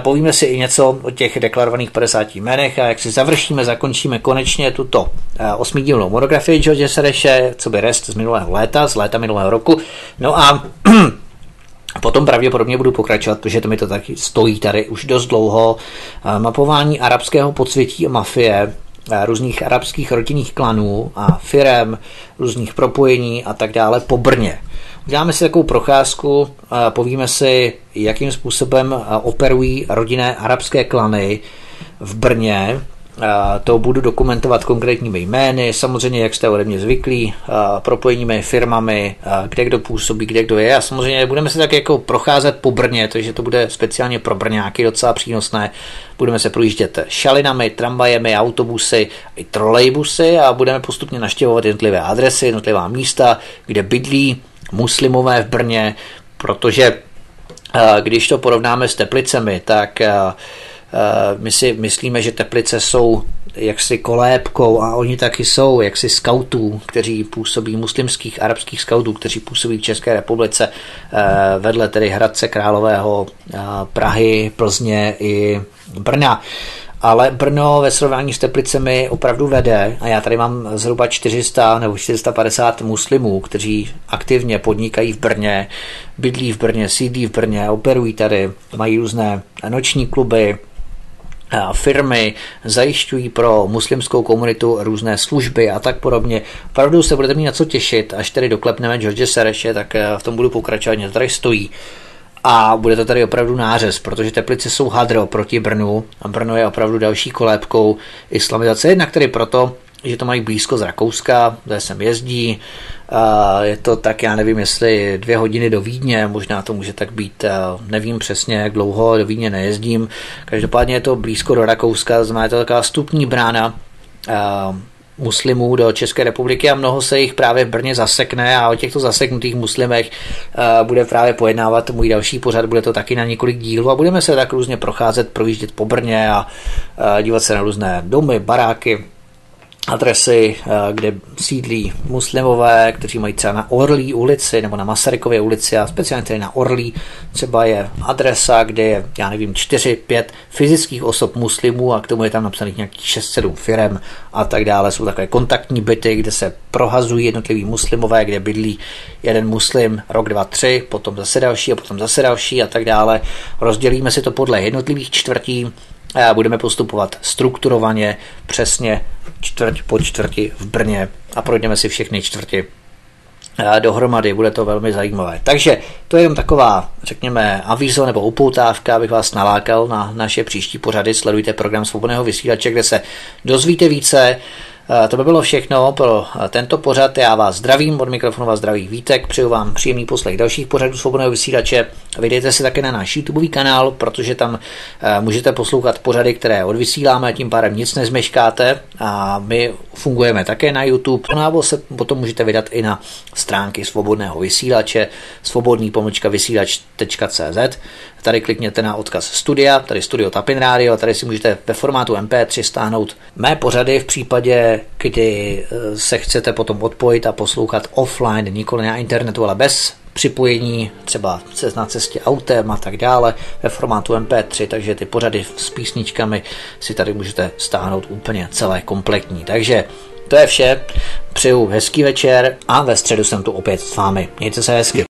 povíme si i něco o těch deklarovaných 50 jménech a jak si zakončíme konečně tuto 8dílnou monografii George Sorose, co by rest z minulého léta, z léta minulého roku, no a potom pravděpodobně budu pokračovat, protože to mi to taky stojí tady už dost dlouho. Mapování arabského podsvětí a mafie, různých arabských rodinných klanů a firem, různých propojení a tak dále po Brně. Uděláme si takovou procházku, povíme si, jakým způsobem operují rodinné arabské klany v Brně. To budu dokumentovat konkrétními jmény, samozřejmě, jak jste ode mě zvyklí, propojenými firmami, kde kdo působí, kde kdo je a samozřejmě budeme se tak jako procházet po Brně, takže to bude speciálně pro Brňáky docela přínosné. Budeme se projíždět šalinami, tramvajemi, autobusy i trolejbusy a budeme postupně navštěvovat jednotlivé adresy, jednotlivá místa, kde bydlí muslimové v Brně, protože když to porovnáme s Teplicemi, tak my si myslíme, že Teplice jsou jaksi kolébkou a oni taky jsou jaksi skautů, kteří působí, muslimských arabských skautů, kteří působí v České republice vedle tedy Hradce Králového, Prahy, Plzně i Brna. Ale Brno ve srovnání s Teplicemi opravdu vede a já tady mám zhruba 400 nebo 450 muslimů, kteří aktivně podnikají v Brně, bydlí v Brně, sídlí v Brně, operují tady, mají různé noční kluby, firmy, zajišťují pro muslimskou komunitu různé služby a tak podobně. Opravdu se budete mít na co těšit, až tady doklepneme George Sorose, tak v tom budu pokračovat, něco tady stojí. A bude to tady opravdu nářez, protože Teplice jsou hadro proti Brnu a Brno je opravdu další kolébkou islamizace. Jednak tedy proto, že to mají blízko z Rakouska, zde sem jezdí, je to tak, já nevím, jestli 2 hodiny do Vídně, možná to může tak být, nevím přesně, jak dlouho do Vídně nejezdím. Každopádně je to blízko do Rakouska, znamená je to taková vstupní brána muslimů do České republiky a mnoho se jich právě v Brně zasekne a o těchto zaseknutých muslimech bude právě pojednávat můj další pořad, bude to taky na několik dílů a budeme se tak různě procházet, projíždět po Brně a dívat se na různé domy, baráky, adresy, kde sídlí muslimové, kteří mají třeba na Orlí ulici nebo na Masarykově ulici a speciálně tedy na Orlí třeba je adresa, kde je, já nevím, 4-5 fyzických osob muslimů a k tomu je tam napsaných nějakých 6-7 firem a tak dále. Jsou takové kontaktní byty, kde se prohazují jednotliví muslimové, kde bydlí jeden muslim rok, 2, 3, potom zase další a potom zase další a tak dále. Rozdělíme si to podle jednotlivých čtvrtí a budeme postupovat strukturovaně, přesně čtvrť po čtvrti v Brně a projdeme si všechny čtvrti dohromady, bude to velmi zajímavé. Takže to je jen taková, řekněme, avízo nebo upoutávka, abych vás nalákal na naše příští pořady. Sledujte program Svobodného vysílače, kde se dozvíte více. To by bylo všechno pro tento pořad. Já vás zdravím, od mikrofonu vás zdraví Vítek, přeju vám příjemný poslech dalších pořadů Svobodného vysílače. Vydejte si také na náš YouTube kanál, protože tam můžete poslouchat pořady, které odvysíláme, tím pádem nic nezmeškáte, a my fungujeme také na YouTube, nebo se potom můžete vydat i na stránky Svobodného vysílače, svobodný-vysílač.cz. Tady klikněte na odkaz studia, tady Studio Tapin Radio, a tady si můžete ve formátu MP3 stáhnout mé pořady v případě, kdy se chcete potom odpojit a poslouchat offline, nikoli na internetu, ale bez připojení, třeba na cestě autem a tak dále, ve formátu MP3, takže ty pořady s písničkami si tady můžete stáhnout úplně celé kompletní. Takže to je vše, přeju hezký večer a ve středu jsem tu opět s vámi. Mějte se hezky.